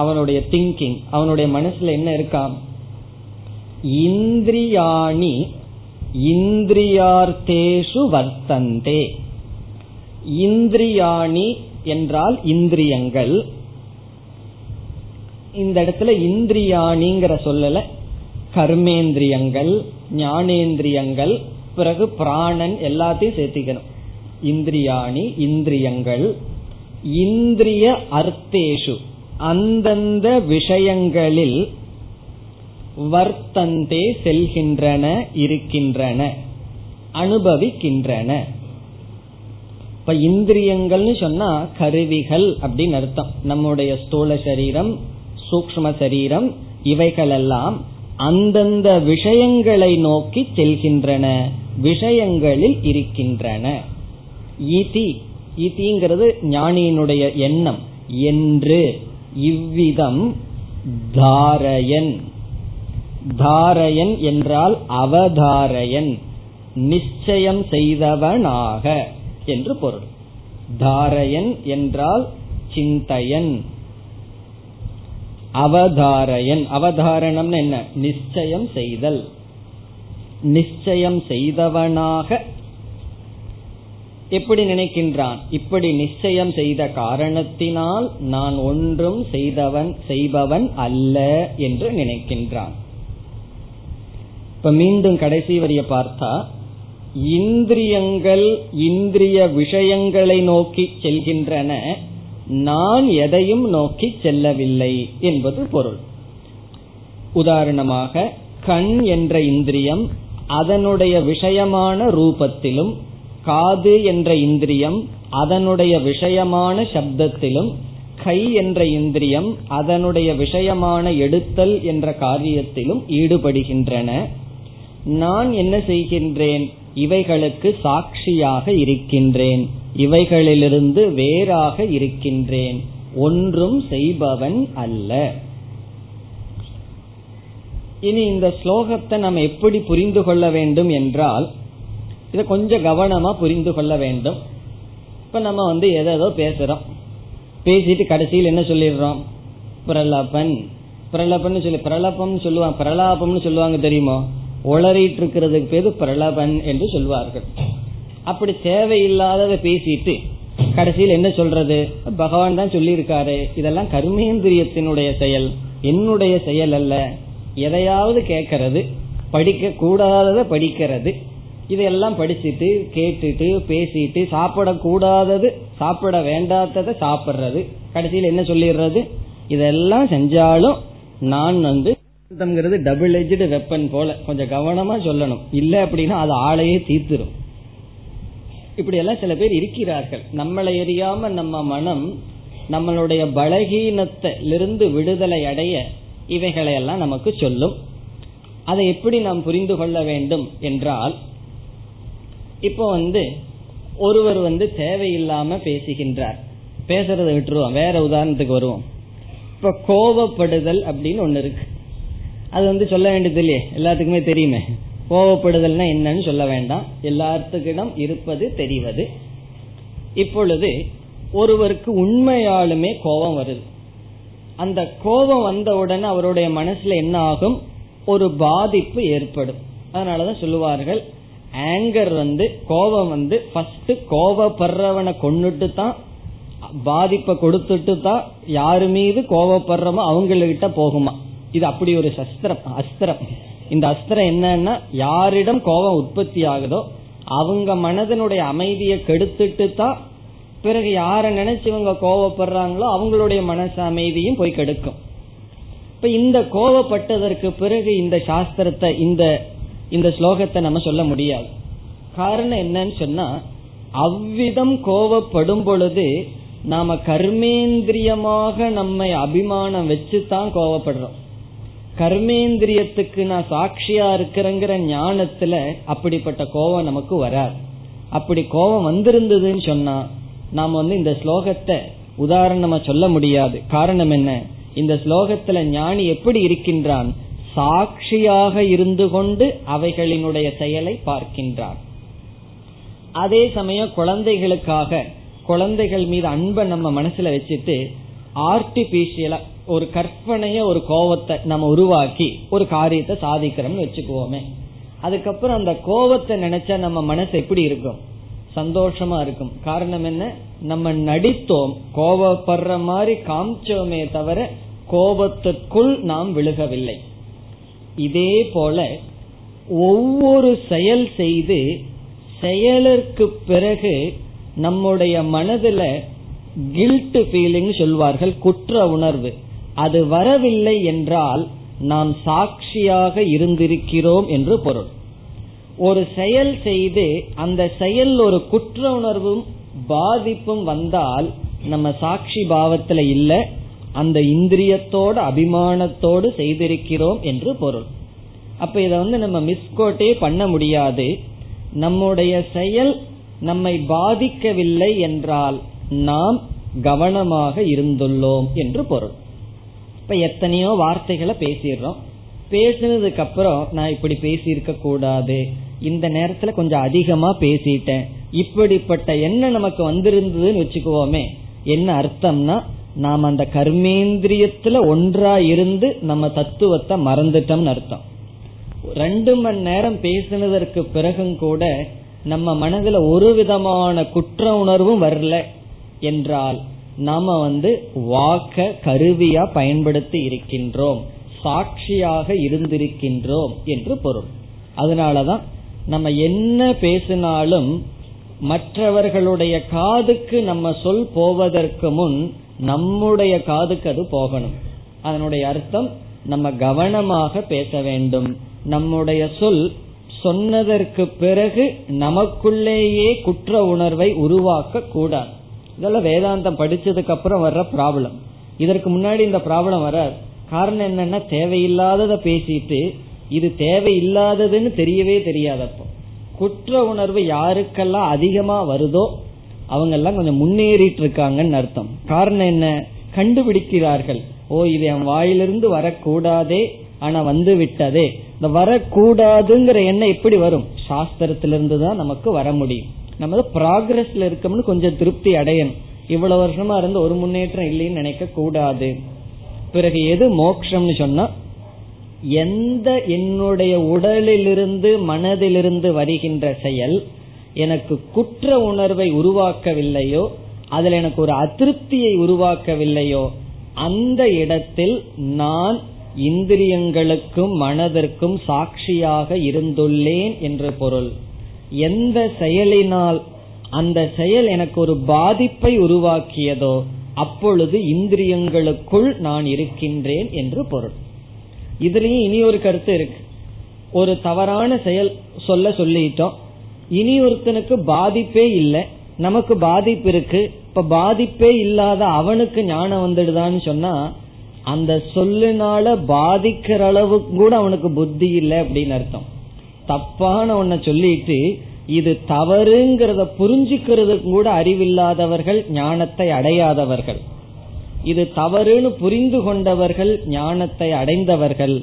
அவனுடைய திங்கிங், அவனுடைய மனசுல என்ன இருக்காம், இந்திரியாணி இந்திரியார்த்தேஷு வர்த்தந்தே. இந்திரியாணி என்றால் இந்திரியங்கள். இந்த இடத்துல இந்திரியாணிங்கிற சொல்லல, கர்மேந்திரியங்கள், ஞானேந்திரியங்கள், பிறகு பிராணன் எல்லாத்தையும் சேர்த்திக்கணும். இந்திரியாணி இந்திரியங்கள், இந்திரிய அர்த்தேஷு அந்தந்த விஷயங்களில், வர்த்தந்தே செல்கின்றன, இருக்கின்றன, அனுபவிக்கின்றன. இப்ப இந்திரியங்கள்னு சொன்னா கருவிகள் அப்படின்னு அர்த்தம். நம்முடைய ஸ்தூல சரீரம், சூக்ஷ்ம சரீரம், இவைகளெல்லாம் அந்தந்த விஷயங்களை நோக்கி செல்கின்றன, விஷயங்களில் இருக்கின்றன. இதி, இதிங்கிறது ஞானியினுடைய எண்ணம். என்று இவ்விதம் தாரயன், தாரயன் என்றால் அவதாரயன், நிச்சயம் செய்தவனாக என்று பொருள். தாரயன் என்றால் சிந்தையன். அவதாரயன், அவதாரணம்னு என்ன, நிச்சயம் செய்தல், நிச்சயம் செய்தவனாக. எப்படி நினைக்கின்றான்? இப்படி நிச்சயம் செய்த காரணத்தினால் நான் ஒன்றும் செய்பவன் அல்ல என்று நினைக்கின்றான். இப்ப மீண்டும் கடைசி வரிய பார்த்தா, இந்திரியங்கள் இந்திரிய விஷயங்களை நோக்கி செல்கின்றன, நான் எதையும் நோக்கி செல்லவில்லை என்பது பொருள். உதாரணமாக கண் என்ற இந்திரியம் அதனுடைய விஷயமான ரூபத்திலும், காது என்ற இந்திரியம் அதனுடைய விஷயமான சப்தத்திலும், கை என்ற இந்திரியம் அதனுடைய விஷயமான எடுத்தல் என்ற காரியத்திலும் ஈடுபடுகின்றன. நான் என்ன செய்கின்றேன்? இவைகளுக்கு சாட்சியாக இருக்கின்றேன், இவைகளிலிருந்து வேறாக இருக்கின்றேன், ஒன்றும் செய்பவன் அல்ல. இனி இந்த ஸ்லோகத்தை நாம் எப்படி புரிந்து கொள்ள வேண்டும் என்றால், இதை கொஞ்சம் கவனமா புரிந்து கொள்ள வேண்டும். இப்ப நம்ம ஏதோ பேசுறோம், பேசிட்டு கடைசியில் என்ன சொல்லிடுறோம், பிரலபன் பிரலபன் சொல்லி, பிரலபம் சொல்லுவாங்க, பிரலாபம்னு சொல்லுவாங்க தெரியுமோ, உளறிட்டு இருக்கிறதுக்கு பேரு பிரலபன் என்று சொல்வார்கள். அப்படி தேவையில்லாததை பேசிட்டு கடைசியில் என்ன சொல்றது, பகவான் தான் சொல்லி இருக்காரு, இதெல்லாம் கர்மேந்திரியத்தினுடைய செயல், என்னுடைய செயல் அல்ல. எதையாவது கேட்கறது, படிக்க கூடாததை படிக்கிறது, இதெல்லாம் படிச்சுட்டு கேட்டுட்டு பேசிட்டு, சாப்பிடக்கூடாதது சாப்பிட வேண்டாததை சாப்பிடுறது, கடைசியில் என்ன சொல்லிடுறது, இதெல்லாம் செஞ்சாலும் நான் டபுள் எட்ஜ்டு வெப்பன் போல கொஞ்சம் கவனமா சொல்லணும், இல்ல அப்படின்னா அது ஆளையே தீர்த்துரும். இப்படி எல்லாம் சில பேர் இருக்கிறார்கள். நம்மளை எரியாம நம்ம மனம் நம்மளுடைய பலகீனத்திலிருந்து விடுதலை அடைய இவைகளையெல்லாம் நமக்கு சொல்லும். அதை எப்படி நாம் புரிந்து கொள்ள வேண்டும் என்றால், இப்போ ஒருவர் தேவையில்லாம பேசுகின்றார், பேசுறதை விட்டுருவோம், வேற உதாரணத்துக்கு வருவோம். இப்ப கோபப்படுதல் அப்படின்னு ஒண்ணு இருக்கு, அது சொல்ல வேண்டியது இல்லையே, எல்லாத்துக்குமே தெரியுமே. கோபப்படுதல்னா என்னன்னு சொல்ல வேண்டாம், எல்லாத்துக்கிடம் இருப்பது தெரிவது. இப்பொழுது ஒருவருக்கு உண்மையாலுமே கோபம் வருது, அந்த கோபம் வந்தவுடன் அவருடைய மனசுல என்ன ஆகும், ஒரு பாதிப்பு ஏற்படும். அதனாலதான் சொல்லுவார்கள், ஆங்கர் கோபம் ஃபர்ஸ்ட் கோபப்படுறவனை கொண்டுட்டு தான், பாதிப்பை கொடுத்துட்டு தான் யாரு மீது கோபப்படுறமோ அவங்ககிட்ட போகுமா. இது அப்படி ஒரு அஸ்திரம். இந்த அஸ்திரம் என்னன்னா, யாரிடம் கோபம் உற்பத்தி ஆகுதோ அவங்க மனதனுடைய அமைதியை கெடுத்துட்டு தான் பிறகு யாரை நினைச்சு இவங்க கோபப்படுறாங்களோ அவங்களுடைய மனசு அமைதியும் போய் கெடுக்கும். இப்ப இந்த கோபப்பட்டதற்கு பிறகு இந்த சாஸ்திரத்தை இந்த ஸ்லோகத்தை நம்ம சொல்ல முடியாது. காரணம் என்னன்னு சொன்னா, அவ்விதம் கோபப்படும் பொழுது நாம கர்மேந்திரியமாக நம்மை அபிமானம் வச்சுதான் கோபப்படுறோம். கர்மேந்திரியத்துக்கு நான் சாட்சியா இருக்கிறேங்கிற ஞானத்துல அப்படிப்பட்ட கோபம் நமக்கு வராது. அப்படி கோபம் வந்திருந்ததுன்னு சொன்னா நாம இந்த ஸ்லோகத்தை உதாரணமா சொல்ல முடியாது. காரணம் என்ன, இந்த ஸ்லோகத்துல ஞானி எப்படி இருக்கின்றான், சாட்சியாக இருந்து கொண்டு அவைகளினுடைய செயலை பார்க்கின்றான். அதே சமயம் குழந்தைகளுக்காக, குழந்தைகள் மீது அன்பை நம்ம மனசுல வச்சுட்டு ஆர்டிபிஷியலா ஒரு கற்பனைய ஒரு கோபத்தை நம்ம உருவாக்கி ஒரு காரியத்தை சாதிக்கிறோம்னு வச்சுக்குவோமே, அதுக்கப்புறம் அந்த கோபத்தை நினைச்சா நம்ம மனசு எப்படி இருக்கும், சந்தோஷமா இருக்கும். காரணம் என்ன, நம்ம நடித்தோம், கோபப்படுற மாதிரி காமிச்சோமே தவிர கோபத்துக்குள் நாம் விழுகவில்லை. இதே போல ஒவ்வொரு செயல் செய்து செயலுக்கு பிறகு நம்முடைய மனதுல கில்ட் ஃபீலிங் சொல்வார்கள், குற்ற உணர்வு, அது வரவில்லை என்றால் நாம் சாட்சியாக இருந்திருக்கிறோம் என்று பொருள். ஒரு செயல் செய்து அந்த செயல் ஒரு குற்ற உணர்வும் பாதிப்பும் வந்தால் நம்ம சாட்சி பாவத்துல இல்ல, அந்த இந்திரியத்தோடு அபிமானத்தோடு செய்திருக்கிறோம் என்று பொருள். அப்ப இத நம்ம மிஸ்கோட்டே பண்ண முடியாது. நம்முடைய செயல் நம்மை பாதிக்கவில்லை என்றால் நாம் கவனமாக இருந்துள்ளோம் என்று பொருள். இப்ப எத்தனையோ வார்த்தைகளை பேசிடுறோம், பேசினதுக்கு அப்புறம் நான் இப்படி பேசியிருக்க கூடாது, இந்த நேரத்துல கொஞ்சம் அதிகமா பேசிட்டேன், இப்படிப்பட்ட எண்ணம் நமக்கு வந்திருந்ததுன்னு வச்சுக்குவோமே, என்ன அர்த்தம்னா நாம் அந்த கர்மேந்திரியத்துல ஒன்றா இருந்து நம்ம தத்துவத்தை மறந்துட்டோம்னு அர்த்தம். 2 மணி நேரம் பேசினதற்கு பிறகும் கூட நம்ம மனதுல ஒரு விதமான குற்ற உணர்வும் வரல என்றால் நாம வாக்க கருவியா பயன்படுத்தி இருக்கின்றோம், சாட்சியாக இருந்திருக்கின்றோம் என்று பொருள். அதனாலதான் நம்ம என்ன பேசினாலும் மற்றவர்களுடைய காதுக்கு நம்ம சொல் போவதற்கு முன் நம்முடைய காதுக்கு அது போகணும். அதனுடைய அர்த்தம், நம்ம கவனமாக பேச வேண்டும். நம்முடைய சொல் சொன்னதற்கு பிறகு நமக்குள்ளேயே குற்ற உணர்வை உருவாக்க கூடாது. இதெல்லாம் வேதாந்தம் படிச்சதுக்கு அப்புறம் வர்ற ப்ராப்ளம், இதற்கு முன்னாடி இந்த ப்ராப்ளம் வராது. காரணம் என்னன்னா, தேவையில்லாததை பேசிட்டு இது தேவையில்லாததுன்னு தெரியவே தெரியாதப்போ குற்ற உணர்வு யாருக்கெல்லாம் அதிகமா வருதோ அவங்க எல்லாம் கொஞ்சம் முன்னேறிட்டு இருக்காங்கன்னு அர்த்தம். காரணம் என்ன, கண்டுபிடிக்கிறார்கள், ஓ இது என் வாயிலிருந்து வரக்கூடாதே ஆனா வந்து விட்டதே. இந்த வரக்கூடாதுங்கிற எண்ணம் எப்படி வரும், சாஸ்திரத்திலிருந்து தான் நமக்கு வர முடியும். நம்ம ப்ராக்ரஸ்ல இருக்கோம்னு கொஞ்சம் திருப்தி அடையணும், இவ்வளவு வருஷமா இருந்து ஒரு முன்னேற்றம் இல்லைன்னு நினைக்க கூடாது. பிறகு எது மோட்சம்னு சொன்னா, எந்த என்னுடைய உடலிலிருந்து மனதிலிருந்து வருகின்ற செயல் எனக்கு குற்ற உணர்வை உருவாக்கவில்லையோ அதுல எனக்கு ஒரு அதிருப்தியை உருவாக்கவில்லையோ அந்த இடத்தில் நான் இந்திரியங்களுக்கும் மனதிற்கும் சாட்சியாக இருந்துள்ளேன் என்று பொருள். எந்த செயலினால் அந்த செயல் எனக்கு ஒரு பாதிப்பை உருவாக்கியதோ அப்பொழுது இந்திரியங்களுக்குள் நான் இருக்கின்றேன் என்று பொருள். இதுலயும் இனி ஒரு கருத்து இருக்கு. ஒரு தவறான செயல் சொல்லிட்டோம், இனி ஒருத்தனுக்கு பாதிப்பே இல்லை, நமக்கு பாதிப்பு இருக்கு. இப்ப பாதிப்பே இல்லாத அவனுக்கு ஞானம் வந்துடுதான்னு சொன்னா அந்த சொல்லுனால பாதிக்கிற அளவுக்கு கூட அவனுக்கு புத்தி இல்லை அப்படின்னு அர்த்தம். தப்பான ஒன்ன சொல்லிட்டு இது தவறுங்கிறத புரிஞ்சுக்கிறதுக்கு கூட அறிவில்லாதவர்கள் ஞானத்தை அடையாதவர்கள். இது தவறுன்னு புரிந்து கொண்டவர்கள் ஞானத்தை அடைந்தவர்கள்.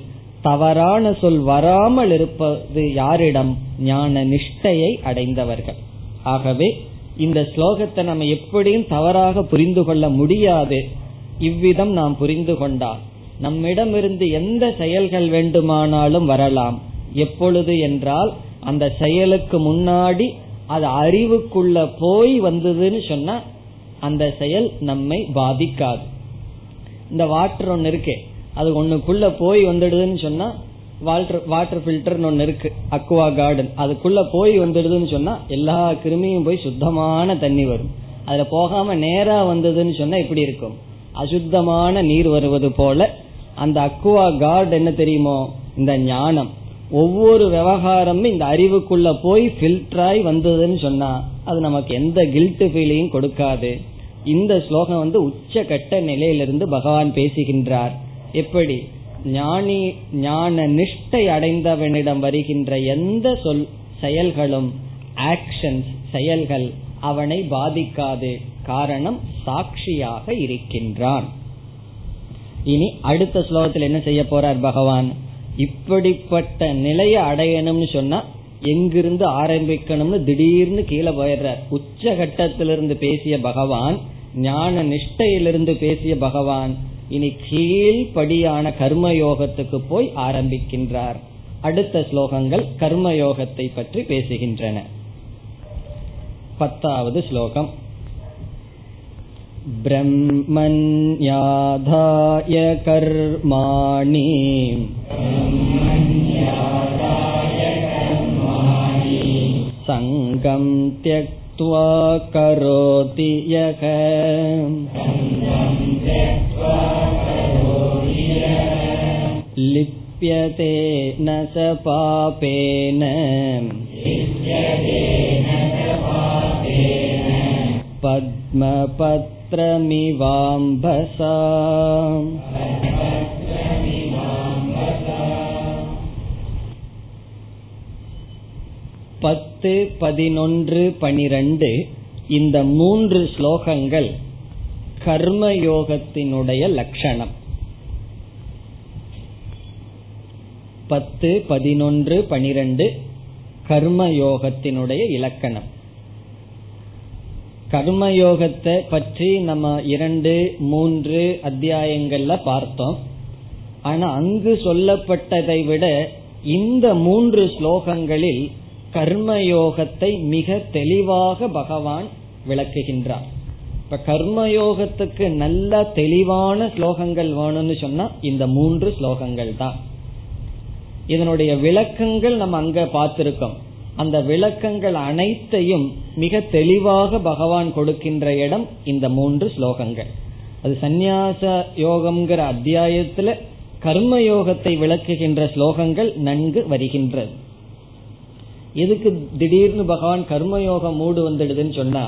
தவறான சொல் வராமல் இருப்பது யாரிடம்? ஞான நிஷ்டையை அடைந்தவர்கள். ஆகவே இந்த ஸ்லோகத்தை நம்ம எப்படியும் தவறாக புரிந்து கொள்ள முடியாது. இவ்விதம் நாம் புரிந்து கொண்டால் நம்மிடமிருந்து எந்த செயல்கள் வேண்டுமானாலும் வரலாம். எப்பொழுது என்றால் அந்த செயலுக்கு முன்னாடி அது அறிவுக்குள்ள போய் வந்ததுன்னு சொன்னா அந்த செயல் நம்மை பாதிக்காது. இந்த வாட்டர் ஒன்னு இருக்கு, அது ஒண்ணுக்குள்ள போய் வந்துடுதுன்னு சொன்னா வாட்டர் ஃபில்டர்னு ஒன்னு இருக்கு, அக்வா கார்டன், அதுக்குள்ள போய் வந்துடுதுன்னு சொன்னா எல்லா கிருமியும் போய் சுத்தமான தண்ணி வரும். அதுல போகாம நேரா வந்ததுன்னு சொன்னா எப்படி இருக்கும்? அசுத்தமான நீர் வருவது போல. அந்த அக்வா கார்டு என்ன தெரியுமோ? இந்த ஞானம். ஒவ்வொரு விவகாரமும் இந்த அறிவுக்குள்ள போய் ஃபில்டராய் வந்ததுன்னு சொன்னா அது நமக்கு எந்த கில்ட் ஃபீலிங் கொடுக்காது. இந்த ஸ்லோகம் உச்சகட்ட நிலையிலிருந்து பகவான் பேசுகின்றார். எப்படி? ஞானி ஞான நிஷ்டை அடைந்தவனிடம் வருகின்ற எந்த சொல் செயல்களும் ஆக்ஷன்ஸ் செயல்கள் அவனை பாதிக்காது. காரணம், சாட்சியாக இருக்கின்றான். இனி அடுத்த ஸ்லோகத்தில் என்ன செய்ய போறார் பகவான்? இப்படிப்பட்ட நிலையை அடையணும்னு சொன்னா எங்கிருந்து ஆரம்பிக்கணும்னு திடீர்னு கீழே போயிடுறார். உச்சகட்டத்திலிருந்து பேசிய பகவான், ஞான நிஷ்டையிலிருந்து பேசிய பகவான் இனி கீழ்படியான கர்மயோகத்துக்கு போய் ஆரம்பிக்கின்றார். அடுத்த ஸ்லோகங்கள் கர்மயோகத்தை பற்றி பேசுகின்றன. 10வது ஸ்லோகம். பிரம்மண்யாதாய கர்மாணி சங்கம் த்யக்த்வா கரோதி யக லிப்யதே ந ச பாபேன பத்மபத்ரமிவாம்பஸா. பத்து, 11, 12 இந்த 3 ஸ்லோகங்கள் கர்மயோகத்தினுடைய லட்சணம். 10, 11, 12 கர்மயோகத்தினுடைய இலக்கணம். கர்மயோகத்தை பற்றி நம்ம 2, 3 அத்தியாயங்கள்ல பார்த்தோம். ஆனா அங்கு சொல்லப்பட்டதை விட இந்த 3 ஸ்லோகங்களில் கர்மயோகத்தை மிக தெளிவாக பகவான் விளக்குகின்றார். இப்ப கர்மயோகத்துக்கு நல்ல தெளிவான ஸ்லோகங்கள் வேணும்னு சொன்னா இந்த 3 ஸ்லோகங்கள் தான். இதனுடைய விளக்கங்கள் நம்ம அங்க பார்த்திருக்கோம். அந்த விளக்கங்கள் அனைத்தையும் மிக தெளிவாக பகவான் கொடுக்கின்ற இடம் இந்த 3 ஸ்லோகங்கள். அது சந்நியாச யோகம்ங்கிற அத்தியாயத்துல கர்மயோகத்தை விளக்குகின்ற ஸ்லோகங்கள் நன்கு வருகின்றது. எதுக்கு திடீர்னு பகவான் கர்மயோக மூடு வந்துடுதுன்னு சொன்னா,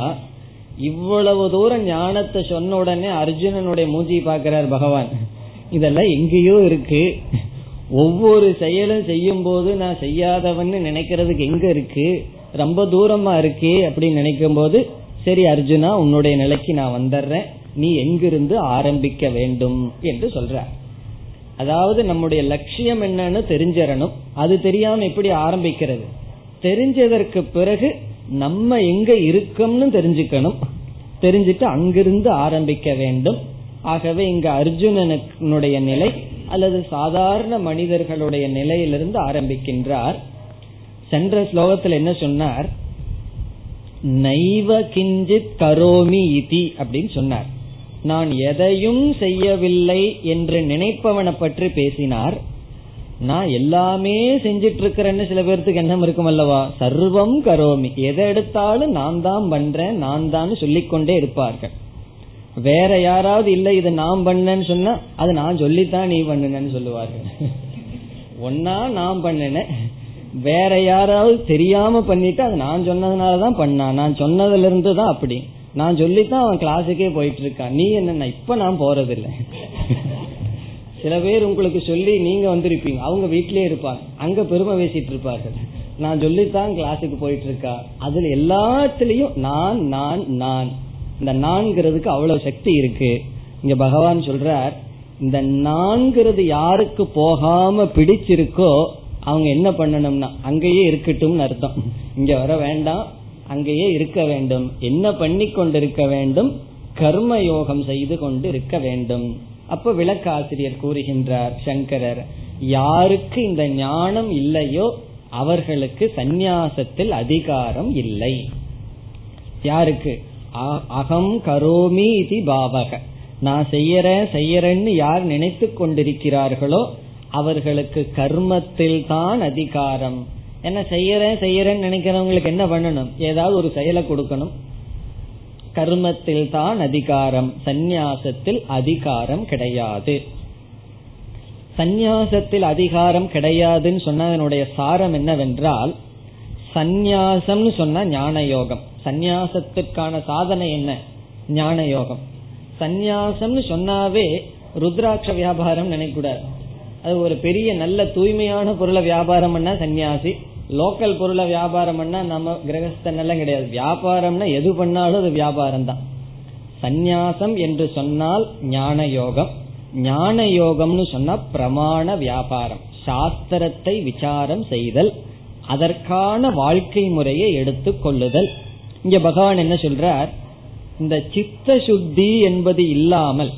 இவ்வளவு தூரம் ஞானத்தை சொன்ன உடனே அர்ஜுனனுடைய மூஞ்சி பாக்குறார் பகவான். இதெல்லாம் எங்கேயோ இருக்கு, ஒவ்வொரு செயலும் செய்யும் போது நான் செய்யாதவன்னு நினைக்கிறதுக்கு எங்க இருக்கு, ரொம்ப தூரமா இருக்கே அப்படின்னு நினைக்கும் போது, சரி அர்ஜுனா உன்னுடைய நிலைக்கு நான் வந்துடுறேன், நீ எங்கிருந்து ஆரம்பிக்க வேண்டும் என்று சொல்ற. அதாவது நம்முடைய லட்சியம் என்னன்னு தெரிஞ்சிடணும். அது தெரியாம எப்படி ஆரம்பிக்கிறது? தெரிஞ்சதற்கு பிறகு நம்ம எங்க இருக்கோம்னு தெரிஞ்சுக்கணும். தெரிஞ்சுட்டு அங்கிருந்து ஆரம்பிக்க வேண்டும். ஆகவே இங்க அர்ஜுனனுடைய நிலை அல்லது சாதாரண மனிதர்களுடைய நிலையிலிருந்து ஆரம்பிக்கின்றார். சென்ற ஸ்லோகத்தில் என்ன சொன்னார்? நைவ கிஞ்சித் கரோமி இதி அப்படின்னு சொன்னார். நான் எதையும் செய்யவில்லை என்று நினைப்பவனை பற்றி பேசினார். நான் எல்லாமே செஞ்சிட்டு இருக்கிறேன்னு சில பேர்த்துக்கு எண்ணம் இருக்கும் அல்லவா, சர்வம் கரோமி, எதை எடுத்தாலும் நான் தான் பண்றேன் நான் தான் சொல்லிக்கொண்டே இருப்பார்கள். வேற யாராவது இல்லை இது நான் பண்ணேன்னு சொன்னா அது நான் சொல்லித்தான் நீ பண்ணுனேன்னு சொல்லுவார்கள். ஒன்னா நான் பண்ணினேன், வேற யாராவது தெரியாம பண்ணிட்டு அது நான் சொன்னதுனாலதான் பண்ணான், நான் சொன்னதுல இருந்து தான் அப்படி, நான் சொல்லித்தான் அவன் கிளாஸுக்கே போயிட்டு இருக்கான், நீ என்ன இப்ப நான் போறதில்லை. சில பேர் உங்களுக்கு சொல்லி நீங்க வந்திருப்பீங்க, அவங்க வீட்லயே இருப்பாங்க, அங்க பெருமை பேசிட்டு இருப்பார்கள், நான் சொல்லித்தான் கிளாஸுக்கு போயிட்டு இருக்கா. அதுல எல்லாத்துலயும் நான் நான் நான், இந்த நான்கிறதுக்கு அவ்வளவு சக்தி இருக்கு. இங்க பகவான் சொல்றார், இந்த நான்கிறது யாருக்கு போகாம பிடிச்சிருக்கோ அவங்க என்ன பண்ணணும்னா அங்கேயே இருக்கட்டும் அர்த்தம், இங்க வர வேண்டாம், அங்கேயே இருக்க வேண்டும். என்ன பண்ணி கொண்டு இருக்க வேண்டும், கர்மயோகம் செய்து கொண்டு இருக்க வேண்டும். அப்ப விளக்காசிரியர் கூறுகின்றார் சங்கரர், யாருக்கு இந்த ஞானம் இல்லையோ அவர்களுக்கு சந்நியாசத்தில் அதிகாரம் இல்லை. யாருக்கு அகம் கரோமி இதி பாவக, நான் செய்யறேன்னு யார் நினைத்து கொண்டிருக்கிறார்களோ அவர்களுக்கு கர்மத்தில் தான் அதிகாரம். என்ன செய்யறேன்னு நினைக்கிறவங்களுக்கு என்ன பண்ணணும், ஏதாவது ஒரு செயலை கொடுக்கணும். கர்மத்தில் தான் அதிகாரம், சந்நியாசத்தில் அதிகாரம் கிடையாது. சந்நியாசத்தில் அதிகாரம் கிடையாதுன்னு சொன்னா என்னுடைய சாரம் என்னவென்றால், சந்நியாசம்னு சொன்னா ஞான யோகம், சந்நியாசத்திற்கான சாதனை என்ன ஞான யோகம். சந்நியாசம்னு சொன்னாவே ருத்ராட்ச வியாபாரம் நினைக்கூடாது, அது ஒரு பெரிய நல்ல தூய்மையான பொருளை வியாபாரம் பண்ணா சன்னியாசி, லோக்கல் பொருளை வியாபாரம் பண்ணா நம்ம கிரகஸ்தனெல்லாம் கிடையாது. வியாபாரம்னா எது பண்ணாலும் அது வியாபாரம் தான். சந்நியாசம் என்று சொன்னால் ஞான யோகம், ஞான யோகம்னு சொன்னா பிரமாண வியாபாரம், சாஸ்திரத்தை விசாரம் செய்தல், அதற்கான வாழ்க்கை முறையை எடுத்து கொள்ளுதல். இங்க பகவான் என்ன சொல்றார், இந்த சித்த சுத்தி என்பது இல்லாமல்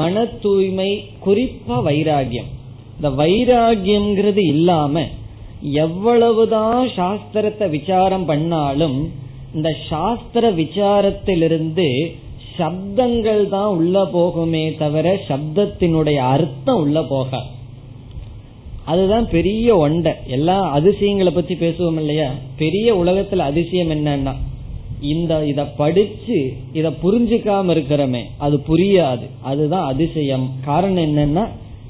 மன தூய்மை, குறிப்பா வைராகியம், இந்த வைராகியம்ங்கிறது இல்லாம எவ்வளவுதான் சாஸ்திரத்தை விசாரம் பண்ணாலும் இந்த சாஸ்திர விசாரத்திலிருந்து சப்தங்கள் தான் உள்ள போகுமே தவிர சப்தத்தினுடைய அர்த்தம் உள்ள போக. அதுதான் பெரிய ஒண்டை. எல்லா அதிசயங்களை பத்தி பேசுவோம் இல்லையா, பெரிய உலகத்துல அதிசயம் என்னன்னா இந்த இத படிச்சு இத புரிஞ்சுக்காம இருக்கிறமே அது புரியாது, அதுதான் அதிசயம். காரணம் என்னன்னா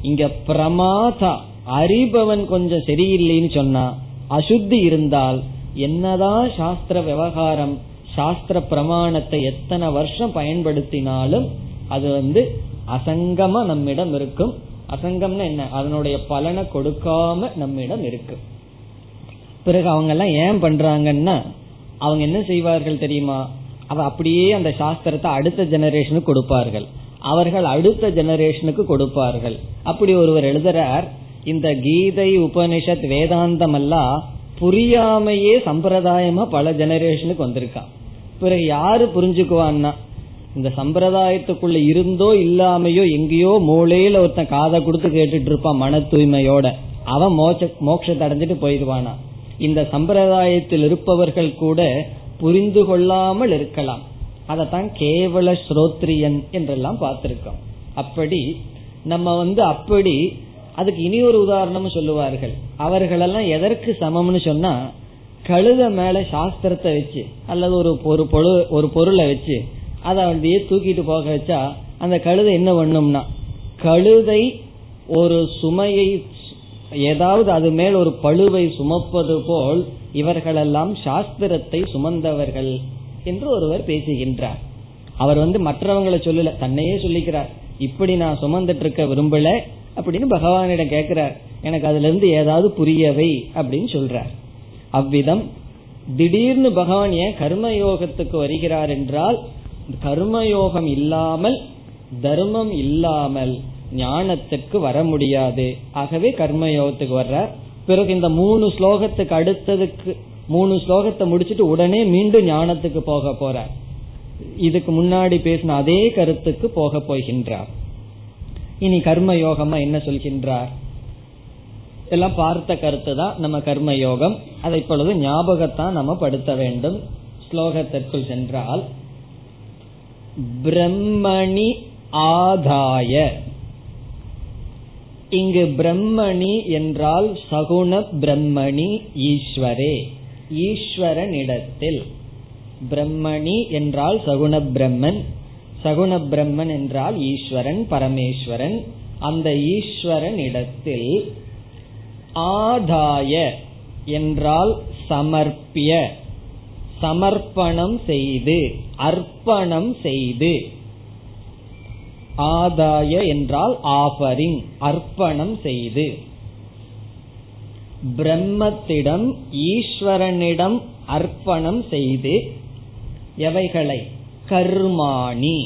இங்க பிரமாதா அறிபவன் கொஞ்சம் சரியில்லைன்னு சொன்னா, அசுத்தி இருந்தால் என்னதான் சாஸ்திர விவகாரம் சாஸ்திர பிரமாணத்தை எத்தனை வருஷம் பயன்படுத்தினாலும் அது அசங்கமா நம்மிடம் இருக்கும். அசங்கம்னா என்ன, அதனுடைய பலனை கொடுக்காம நம்மிடம் இருக்கு. பிறகு அவங்க எல்லாம் ஏன் பண்றாங்கன்னா அவங்க என்ன செய்வார்கள் தெரியுமா, அவ அப்படியே அந்த சாஸ்திரத்தை அடுத்த ஜெனரேஷனுக்கு கொடுப்பார்கள், அவர்கள் அடுத்த ஜெனரேஷனுக்கு கொடுப்பார்கள். அப்படி ஒருவர் எழுதுறார், இந்த கீதை உபனிஷத் வேதாந்தம் எல்லாம் புரியாமையே சம்பிரதாயமா பல ஜெனரேஷனுக்கு வந்திருக்கான். பிறகு யாரு புரிஞ்சுக்குவான்னா, இந்த சம்பிரதாயத்துக்குள்ள இருந்தோ இல்லாமையோ எங்கேயோ மூளையில ஒருத்தன் காதை கொடுத்து கேட்டுட்டு இருப்பான் மன தூய்மையோட, அவன் மோட்சத்தை அடைஞ்சிட்டு போயிடுவானா. இந்த சம்பிரதாயத்தில் இருப்பவர்கள் கூட புரிந்து கொள்ளாமல் இருக்கலாம், அதத்தான் கேவல ஸ்ரோத்ரியன் என்றெல்லாம் பார்த்திருக்கோம். அப்படி நம்ம அப்படி அதுக்கு இனி ஒரு உதாரணம் சொல்லுவார்கள். அவர்களெல்லாம் எதற்கு சமம்னு சொன்னா, கழுத மேல சாஸ்திரத்தை வச்சு அல்லது ஒரு பொருளை வச்சு அதை தூக்கிட்டு போக வச்சா அந்த கழுதை என்ன பண்ணும்னா, கழுதை ஒரு சுமையை ஏதாவது அது மேல் ஒரு பழுவை சுமப்பது போல் இவர்களெல்லாம் சாஸ்திரத்தை சுமந்தவர்கள் என்று ஒருவர் பேசுகின்றார். அவர் மற்றவங்களை சொல்லல, தன்னையே சொல்லிக்கிறார், இப்படி நான் சுமந்துட்டு இருக்க விரும்பல அப்படின்னு பகவானிடம் கேட்கிறார், எனக்கு அதுல இருந்து ஏதாவது புரியவை அப்படின்னு சொல்றார். அவ்விதம் திடீர்னு பகவான் ஏன் கர்மயோகத்துக்கு வருகிறார் என்றால், கர்மயோகம் இல்லாமல் தர்மம் இல்லாமல் ஞானத்துக்கு வர முடியாது. ஆகவே கர்மயோகத்துக்கு வர்ற பிறகு இந்த 3 ஸ்லோகத்துக்கு அடுத்ததுக்கு 3 ஸ்லோகத்தை முடிச்சுட்டு உடனே மீண்டும் ஞானத்துக்கு போக போறார். இதுக்கு முன்னாடி பேசின அதே கருத்துக்கு போக போகின்றார். இனி கர்மயோகமா என்ன சொல்கின்றார், எல்லாம் பார்த்த கருத்து தான் நம்ம கர்மயோகம், அதை இப்பொழுது ஞாபகத்தான் நம்ம படுத்த வேண்டும். ஸ்லோகத்திற்குள் சென்றால், பிரம்மணி ஆதாய, இங்கு பிரம்மணி என்றால் சகுண பிரம்மணி ஈஸ்வரே, ஈஸ்வரனிடத்தில். பிரம்மணி என்றால் சகுண பிரம்மன், சகுண பிரம்மன் என்றால் ஈஸ்வரன், பரமேஸ்வரன். அந்த ஈஸ்வரனிடத்தில் ஆதாய என்றால் சமர்ப்பிய, சமர்ப்பணம் செய்து, அர்ப்பணம் செய்து. ஆதாய என்றால் ஆஃபரிங், அர்ப்பணம் செய்து. பிரம்மத்திடம், ஈஸ்வரனிடம் அர்ப்பணம் செய்து. எவைகளை? கர்மாணி,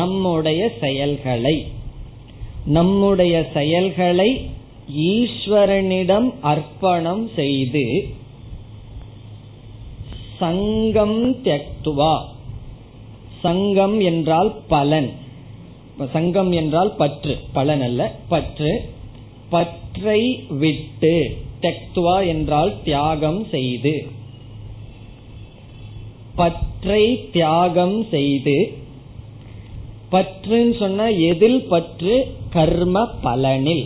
நம்முடைய செயல்களை. நம்முடைய செயல்களை ஈஸ்வரனிடம் அர்ப்பணம் செய்து. சங்கம் த்யக்த்வா, சங்கம் என்றால் பலன், சங்கம் என்றால் பற்று, பலன் அல்ல பற்று. பற்றை விட்டு, த்யக்த்வா என்றால் தியாகம் செய்து. பற்றை தியாகம் செய்து. பற்றுன்னு சொன்ன எதில் பற்று? கர்ம பலனில்,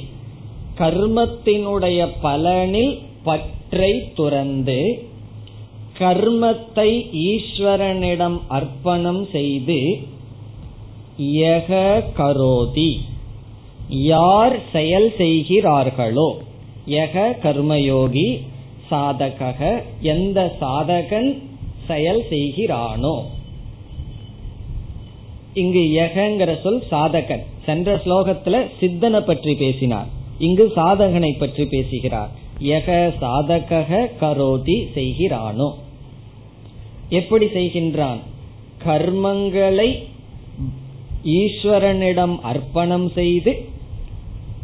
கர்மத்தினுடைய பலனில் பற்றை துறந்து கர்மத்தை ஈஸ்வரனிடம் அர்ப்பணம் செய்து. யக கரோதி, யார் செயல் செய்கிறார்களோ, யக கர்மயோகி சாதக, எந்த சாதகன் செயல் செய்கிறானோ. இங்கு யகங்கிற சொல் சாதகன். சென்ற ஸ்லோகத்துல சித்தனை பற்றி பேசினார், இங்கு சாதகனை பற்றி பேசுகிறார். யக சாதக கரோதி, செய்கிறானோ. எப்படி செய்கின்றான்? கர்மங்களை ஈஸ்வரனிடம் அர்ப்பணம் செய்து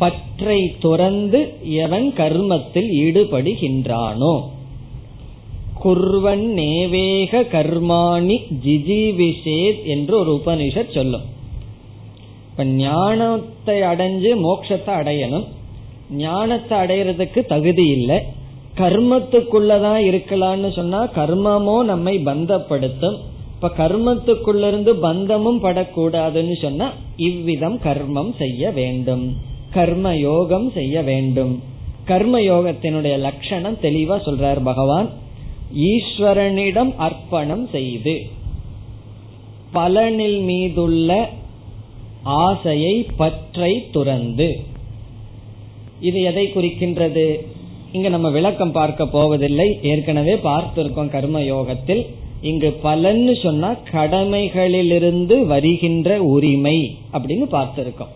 பற்றை துறந்து எவன் கர்மத்தில் ஈடுபடுகின்றானோ. குர்வன் நேவேக கர்மாணி ஜிஜிவிஷேத் என்று ஒரு உபனிஷத் சொல்லும். இப்ப ஞானத்தை அடைஞ்சு மோட்சத்தை அடையணும். ஞானத்தை அடையிறதுக்கு தகுதி இல்லை, கர்மத்துக்குள்ளதான் இருக்கலான்னு சொன்னா கர்மமோ நம்மை பந்தப்படுத்தும். இப்ப கர்மத்துக்குள்ள இருந்து பந்தமும் படக்கூடாதுன்னு சொன்னா இவ்விதம் கர்மம் செய்ய வேண்டும், கர்ம யோகம் செய்ய வேண்டும். கர்ம யோகத்தினுடைய லட்சணம் தெளிவா சொல்றார் பகவான். ஈஸ்வரனிடம் அர்ப்பணம் செய்து பலனில் மீதுள்ள ஆசையை, பற்றை துறந்து. இது எதை குறிக்கின்றது? இங்க நம்ம விளக்கம் பார்க்க போவதில்லை, ஏற்கனவே பார்த்திருக்கோம் கர்ம யோகத்தில். இங்கு பலன்னு சொன்னா கடமைகளிலிருந்து வருகின்ற உரிமை அப்படின்னு பார்த்திருக்கோம்.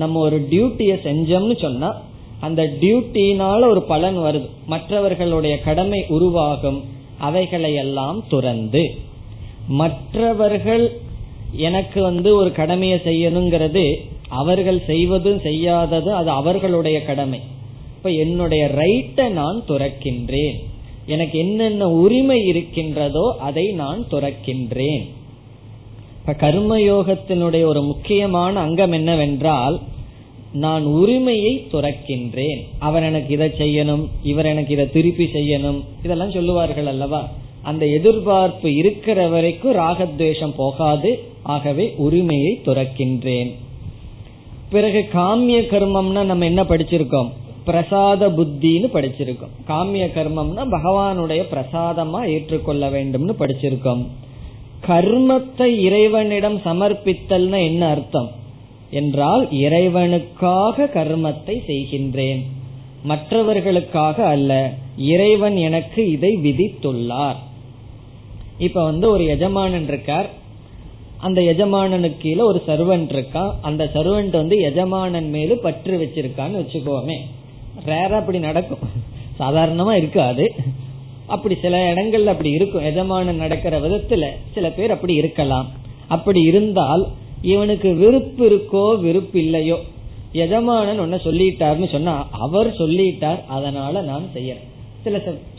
நம்ம ஒரு டியூட்டியை செஞ்சோம்னு சொன்னா அந்த டியூட்டினால ஒரு பலன் வருது, மற்றவர்களுடைய கடமை உருவாகும். அவைகளையெல்லாம் துறந்து, மற்றவர்கள் எனக்கு ஒரு கடமையை செய்யணுங்கிறது, அவர்கள் செய்வதும் செய்யாதது அது அவர்களுடைய கடமை. இப்ப என்னுடைய ரைட்டை நான் துறக்கின்றேன், எனக்கு என்னென்ன உரிமை இருக்கின்றதோ அதை நான் துறக்கின்றேன். இப்ப கர்மயோகத்தினுடைய ஒரு முக்கியமான அங்கம் என்னவென்றால், நான் உரிமையை துறக்கின்றேன். அவர் எனக்கு இதை செய்யணும், இவர் எனக்கு இதை திருப்பி செய்யணும், இதெல்லாம் சொல்லுவார்கள் அல்லவா. அந்த எதிர்பார்ப்பு இருக்கிற வரைக்கும் ராகத்வேஷம் போகாது. ஆகவே உரிமையை துறக்கின்றேன். பிறகு காமிய கர்மம்னா நம்ம என்ன படிச்சிருக்கோம்? பிரசாத புத்தின்னு படிச்சிருக்கோம். காமிய கர்மம்னா பகவானுடைய பிரசாதமா ஏற்றுக்கொள்ள வேண்டும்னு படிச்சிருக்கோம். கர்மத்தை இறைவனிடம் சமர்ப்பித்தல்னா என்ன அர்த்தம் என்றால், இறைவனுக்காக கர்மத்தை செய்கின்றேன், மற்றவர்களுக்காக அல்ல. இறைவன் எனக்கு இதை விதித்துள்ளார். இப்ப ஒரு எஜமானன் இருக்கார், அந்த எஜமானனுக்கு கீழே ஒரு சர்வன்ட் இருக்கா. அந்த சர்வன்ட் எஜமானன் மேல பற்று வச்சிருக்கான்னு வச்சுக்கோமே. ரேரா அப்படி நடக்கும், சாதாரணமா இருக்காது. அப்படி சில இடங்கள்ல அப்படி இருக்கும், எஜமானன் நடக்கிற விதத்துல சில பேர் அப்படி இருக்கலாம். அப்படி இருந்தால் இவனுக்கு விருப்பு இருக்கோ விருப்பு இல்லையோ, எஜமானன் ஒன்ன சொல்லிட்டார்னு சொன்னா அவர் சொல்லிட்டார், அதனால நான் செய்யறேன். சில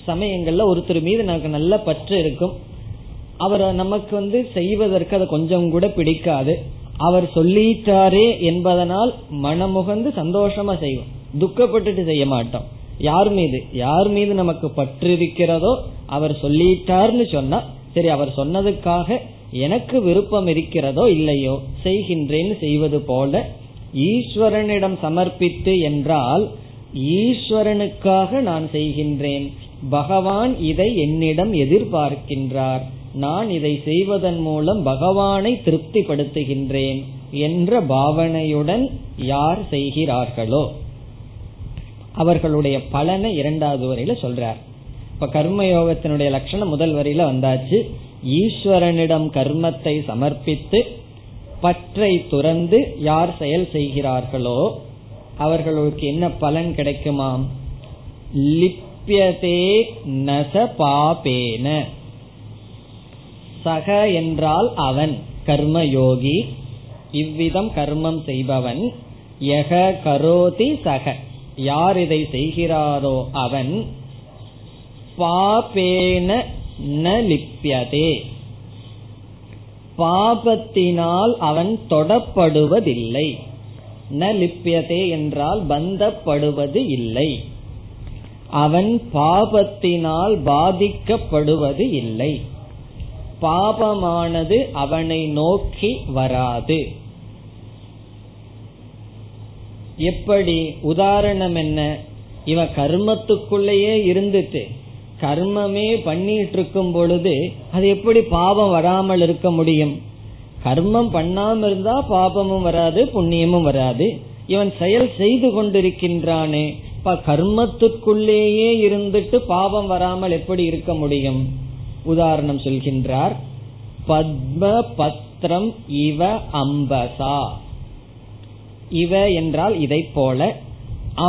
சமயங்கள்ல ஒருத்தர் மீது நமக்கு நல்ல பற்று இருக்கும், அவர் நமக்கு செய்வதற்கு அது கொஞ்சம் கூட பிடிக்காது. அவர் சொல்லிட்டாரே என்பதனால் மனமுகந்து சந்தோஷமா செய்வோம், துக்கப்பட்டுட்டு செய்ய மாட்டோம். யார் மீது நமக்கு பற்று இருக்கிறதோ அவர் சொல்லிட்டார்னு சொன்னா சரி, அவர் சொன்னதுக்காக எனக்கு விருப்பம் இருக்கிறதோ இல்லையோ செய்கின்றேன்னு செய்வது போல ஈஸ்வரனிடம் சமர்ப்பித்து என்றால் ஈஸ்வரனுக்காக நான் செய்கின்றேன், பகவான் இதை என்னிடம் எதிர்பார்க்கின்றார், நான் இதை செய்வதன் மூலம் பகவானை திருப்திப்படுத்துகின்றேன் என்ற பாவனையுடன் யார் செய்கிறார்களோ அவர்களுடைய பலனை இரண்டாவது வரையில சொல்றார். இப்ப கர்மயோகத்தினுடைய லட்சணம் முதல் வரையில வந்தாச்சு. ஈஸ்வரனிடம் கர்மத்தை சமர்ப்பித்து பற்றை துறந்து யார் செயல் செய்கிறார்களோ அவர்களுக்கு என்ன பலன் கிடைக்குமாம்? லிப்யதே நச பாபேன. சக என்றால் அவன் கர்மயோகி, இவ்விதம் கர்மம் செய்பவன். யக கரோதி சக, யார் இதை செய்கிறாரோ அவன். பாபேன ந லிப்யதே, பாபத்தினால் அவன் தொடப்படுவதில்லை. ந லிப்யதே என்றால் பந்தப்படுவது இல்லை, அவன் பாபத்தினால் பாதிக்கப்படுவது இல்லை, பாபமானது அவனை நோக்கி வராது. எப்படி உதாரணம் என்ன? இவன் கர்மத்துக்குள்ளேயே இருந்துட்டு கர்மமே பண்ணிட்டு இருக்கும் பொழுது அது எப்படி பாபம் வராமல் இருக்க முடியும்? கர்மம் பண்ணாம இருந்தா பாபமும் வராது புண்ணியமும் வராது. இவன் செயல் செய்து கொண்டிருக்கின்றானே, கர்மத்துக்குள்ளேயே இருந்துட்டு பாபம் வராமல் எப்படி இருக்க முடியும்? உதாரணம் சொல்கின்றார். பத்ம பத்ரம் இவ அம்பசா, இவ என்றால் இதை போல,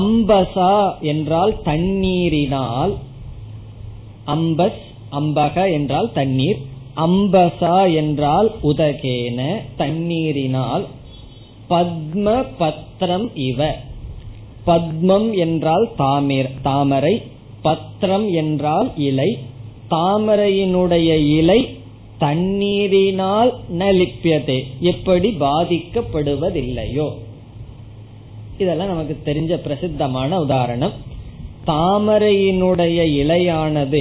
அம்பசா என்றால் தண்ணீரினால். அம்பஸ் அம்பக என்றால் தண்ணீர், அம்பசா என்றால் உதகேன தண்ணீரினால். பத்ம பத்ரம் இவ, பத்மம் என்றால் தாமரை, பத்ரம் என்றால் இலை, தாமரையினுடைய இலை தண்ணீரினால் நலிப்பியதே எப்படி பாதிக்கப்படுவதில்லையோ. இதெல்லாம் நமக்கு தெரிஞ்ச பிரசித்தமான உதாரணம். தாமரையினுடைய இலையானது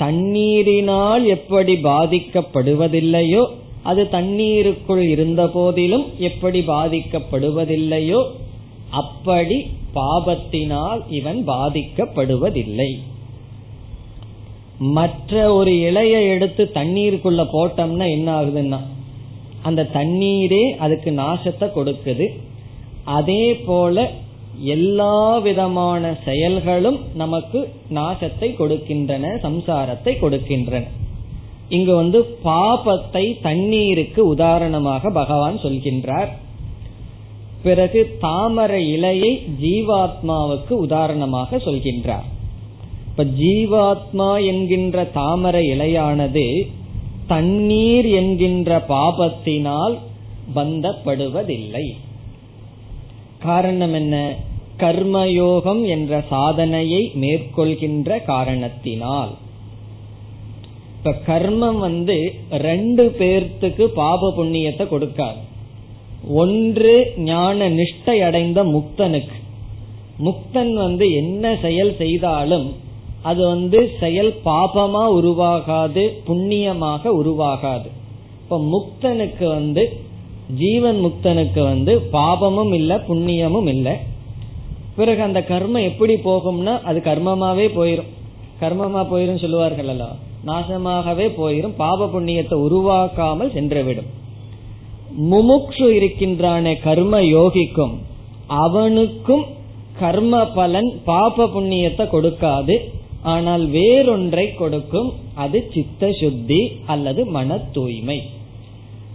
தண்ணீரினால் எப்படி பாதிக்கப்படுவதில்லையோ, அது தண்ணீருக்குள் இருந்த போதிலும் எப்படி பாதிக்கப்படுவதில்லையோ, அப்படி பாபத்தினால் இவன் பாதிக்கப்படுவதில்லை. மற்ற ஒரு இலையை எடுத்து தண்ணீருக்குள்ள போட்டோம்னா என்ன ஆகுதுன்னா அந்த தண்ணீரே அதுக்கு நாசத்தை கொடுக்குது. அதே போல எல்லா விதமான செயல்களும் நமக்கு நாசத்தை கொடுக்கின்றன, சம்சாரத்தை கொடுக்கின்றன. இங்கு பாபத்தை தண்ணீருக்கு உதாரணமாக பகவான் சொல்கின்றார். பிறகு தாமரை இலையை ஜீவாத்மாவுக்கு உதாரணமாக சொல்கின்றார். இப்ப ஜீவாத்மா என்கின்ற தாமரை இலையானது தண்ணீர் என்கின்ற பாபத்தினால் பந்தப்படுவதில்லை. காரணம் என்ன? கர்மயோகம் என்ற சாதனையை மேற்கொள்கின்ற காரணத்தினால். இப்ப கர்மம் ரெண்டு பேர்த்துக்கு பாப புண்ணியத்தை கொடுக்காது. ஒன்று ஞான நிஷ்டை அடைந்த முக்தனுக்கு. முக்தன் என்ன செயல் செய்தாலும் அது செயல் பாபமா உருவாகாது, புண்ணியமாக உருவாகாது. இப்ப முக்தனுக்கு ஜீவன் முக்தனுக்கு பாபமும் இல்ல புண்ணியமும் இல்ல. பிறகு அந்த கர்மம் எப்படி போகும்னா அது கர்மமாவே போயிரும். கர்மமா போயிரும் சொல்லுவார்கள், நாசமாகவே போயிரும், பாப புண்ணியத்தை உருவாக்காமல் சென்றுவிடும். முமுக்ஷு இருக்கின்றானே கர்ம யோகிக்கும், அவனுக்கும் கர்ம பலன் பாப புண்ணியத்தை கொடுக்காது, ஆனால் வேறொன்றை கொடுக்கும். அது சித்த சுத்தி அல்லது மன தூய்மை.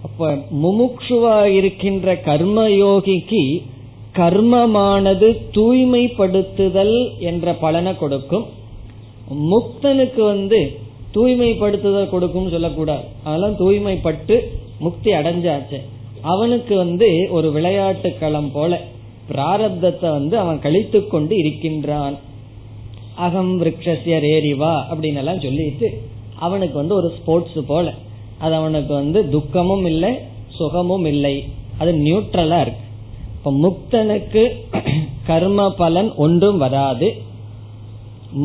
அப்ப முமுக்ஷுவா இருக்கின்ற கர்மயோகிக்கு கர்மமானது தூய்மைப்படுத்துதல் என்ற பலனை கொடுக்கும். முக்தனுக்கு தூய்மைப்படுத்துதல் கொடுக்கும் சொல்லக்கூடாது, அதெல்லாம் தூய்மைப்பட்டு முக்தி அடைஞ்சாச்சு. அவனுக்கு ஒரு விளையாட்டு களம் போல பிராரப்தத்தை அவன் கழித்து கொண்டு இருக்கின்றான். அகம் விரக்ஷஸ்ய ரேரிவா அப்படின்னு எல்லாம் சொல்லிட்டு அவனுக்கு ஒரு ஸ்போர்ட்ஸ் போல. அது அவனுக்கு துக்கமும் இல்லை சுகமும் இல்லை, அது நியூட்ரலா இருக்கு. இப்ப முக்தனுக்கு கர்ம பலன் ஒன்றும் வராது.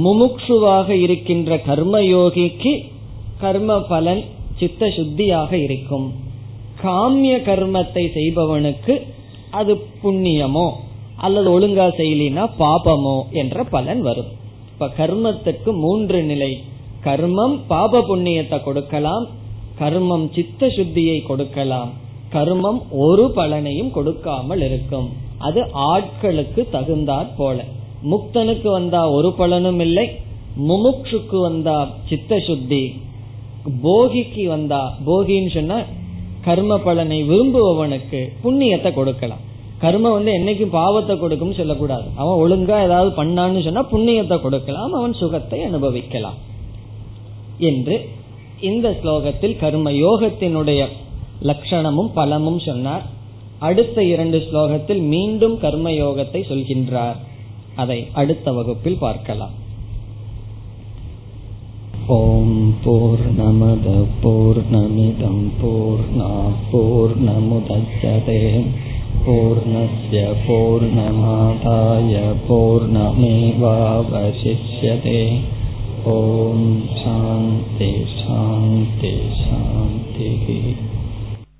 முமுக்ஷுவாக இருக்கின்ற கர்மயோகிக்கு கர்ம பலன் சித்த சுத்தியாக இருக்கும். காமிய கர்மத்தை செய்பவனுக்கு அது புண்ணியமோ அல்லது ஒழுங்கா செயலினா பாபமோ என்ற பலன் வரும். இப்ப கர்மத்துக்கு மூன்று நிலை. கர்மம் பாப புண்ணியத்தை கொடுக்கலாம், கர்மம் சித்த சுத்தியை கொடுக்கலாம், கர்மம் ஒரு பலனையும் கொடுக்காமல் இருக்கும். அது ஆட்களுக்கு தகுந்தாற் போல. முக்தனுக்கு வந்தா ஒரு பலனும் இல்லை, முமுட்சுக்கு வந்தா சித்த சுத்தி, போகிக்கு வந்தா, போகின்னு சொன்னா கர்ம பலனை விரும்புபவனுக்கு புண்ணியத்தை கொடுக்கலாம். கர்மம் என்னைக்கும் பாவத்தை கொடுக்கும் சொல்லக்கூடாது. அவன் ஒழுங்கா ஏதாவது பண்ணான்னு சொன்னா புண்ணியத்தை கொடுக்கலாம், அவன் சுகத்தை அனுபவிக்கலாம் என்று இந்த ஸ்லோகத்தில் கர்ம யோகத்தினுடைய லட்சணமும் பலமும் சொன்னார். அடுத்த இரண்டு ஸ்லோகத்தில் மீண்டும் கர்ம யோகத்தை சொல்கின்றார். அதை அடுத்த வகுப்பில் பார்க்கலாம். ஓம் பூர்ணமத பூர்ணமிதம் பூர்ணாத் பூர்ணமுதச்யதே பூர்ணஸ்ய பூர்ணமாதாய பூர்ணமேவாவசிஷ்யதே. ஓம் சாந்தி சாந்தி சாந்தி.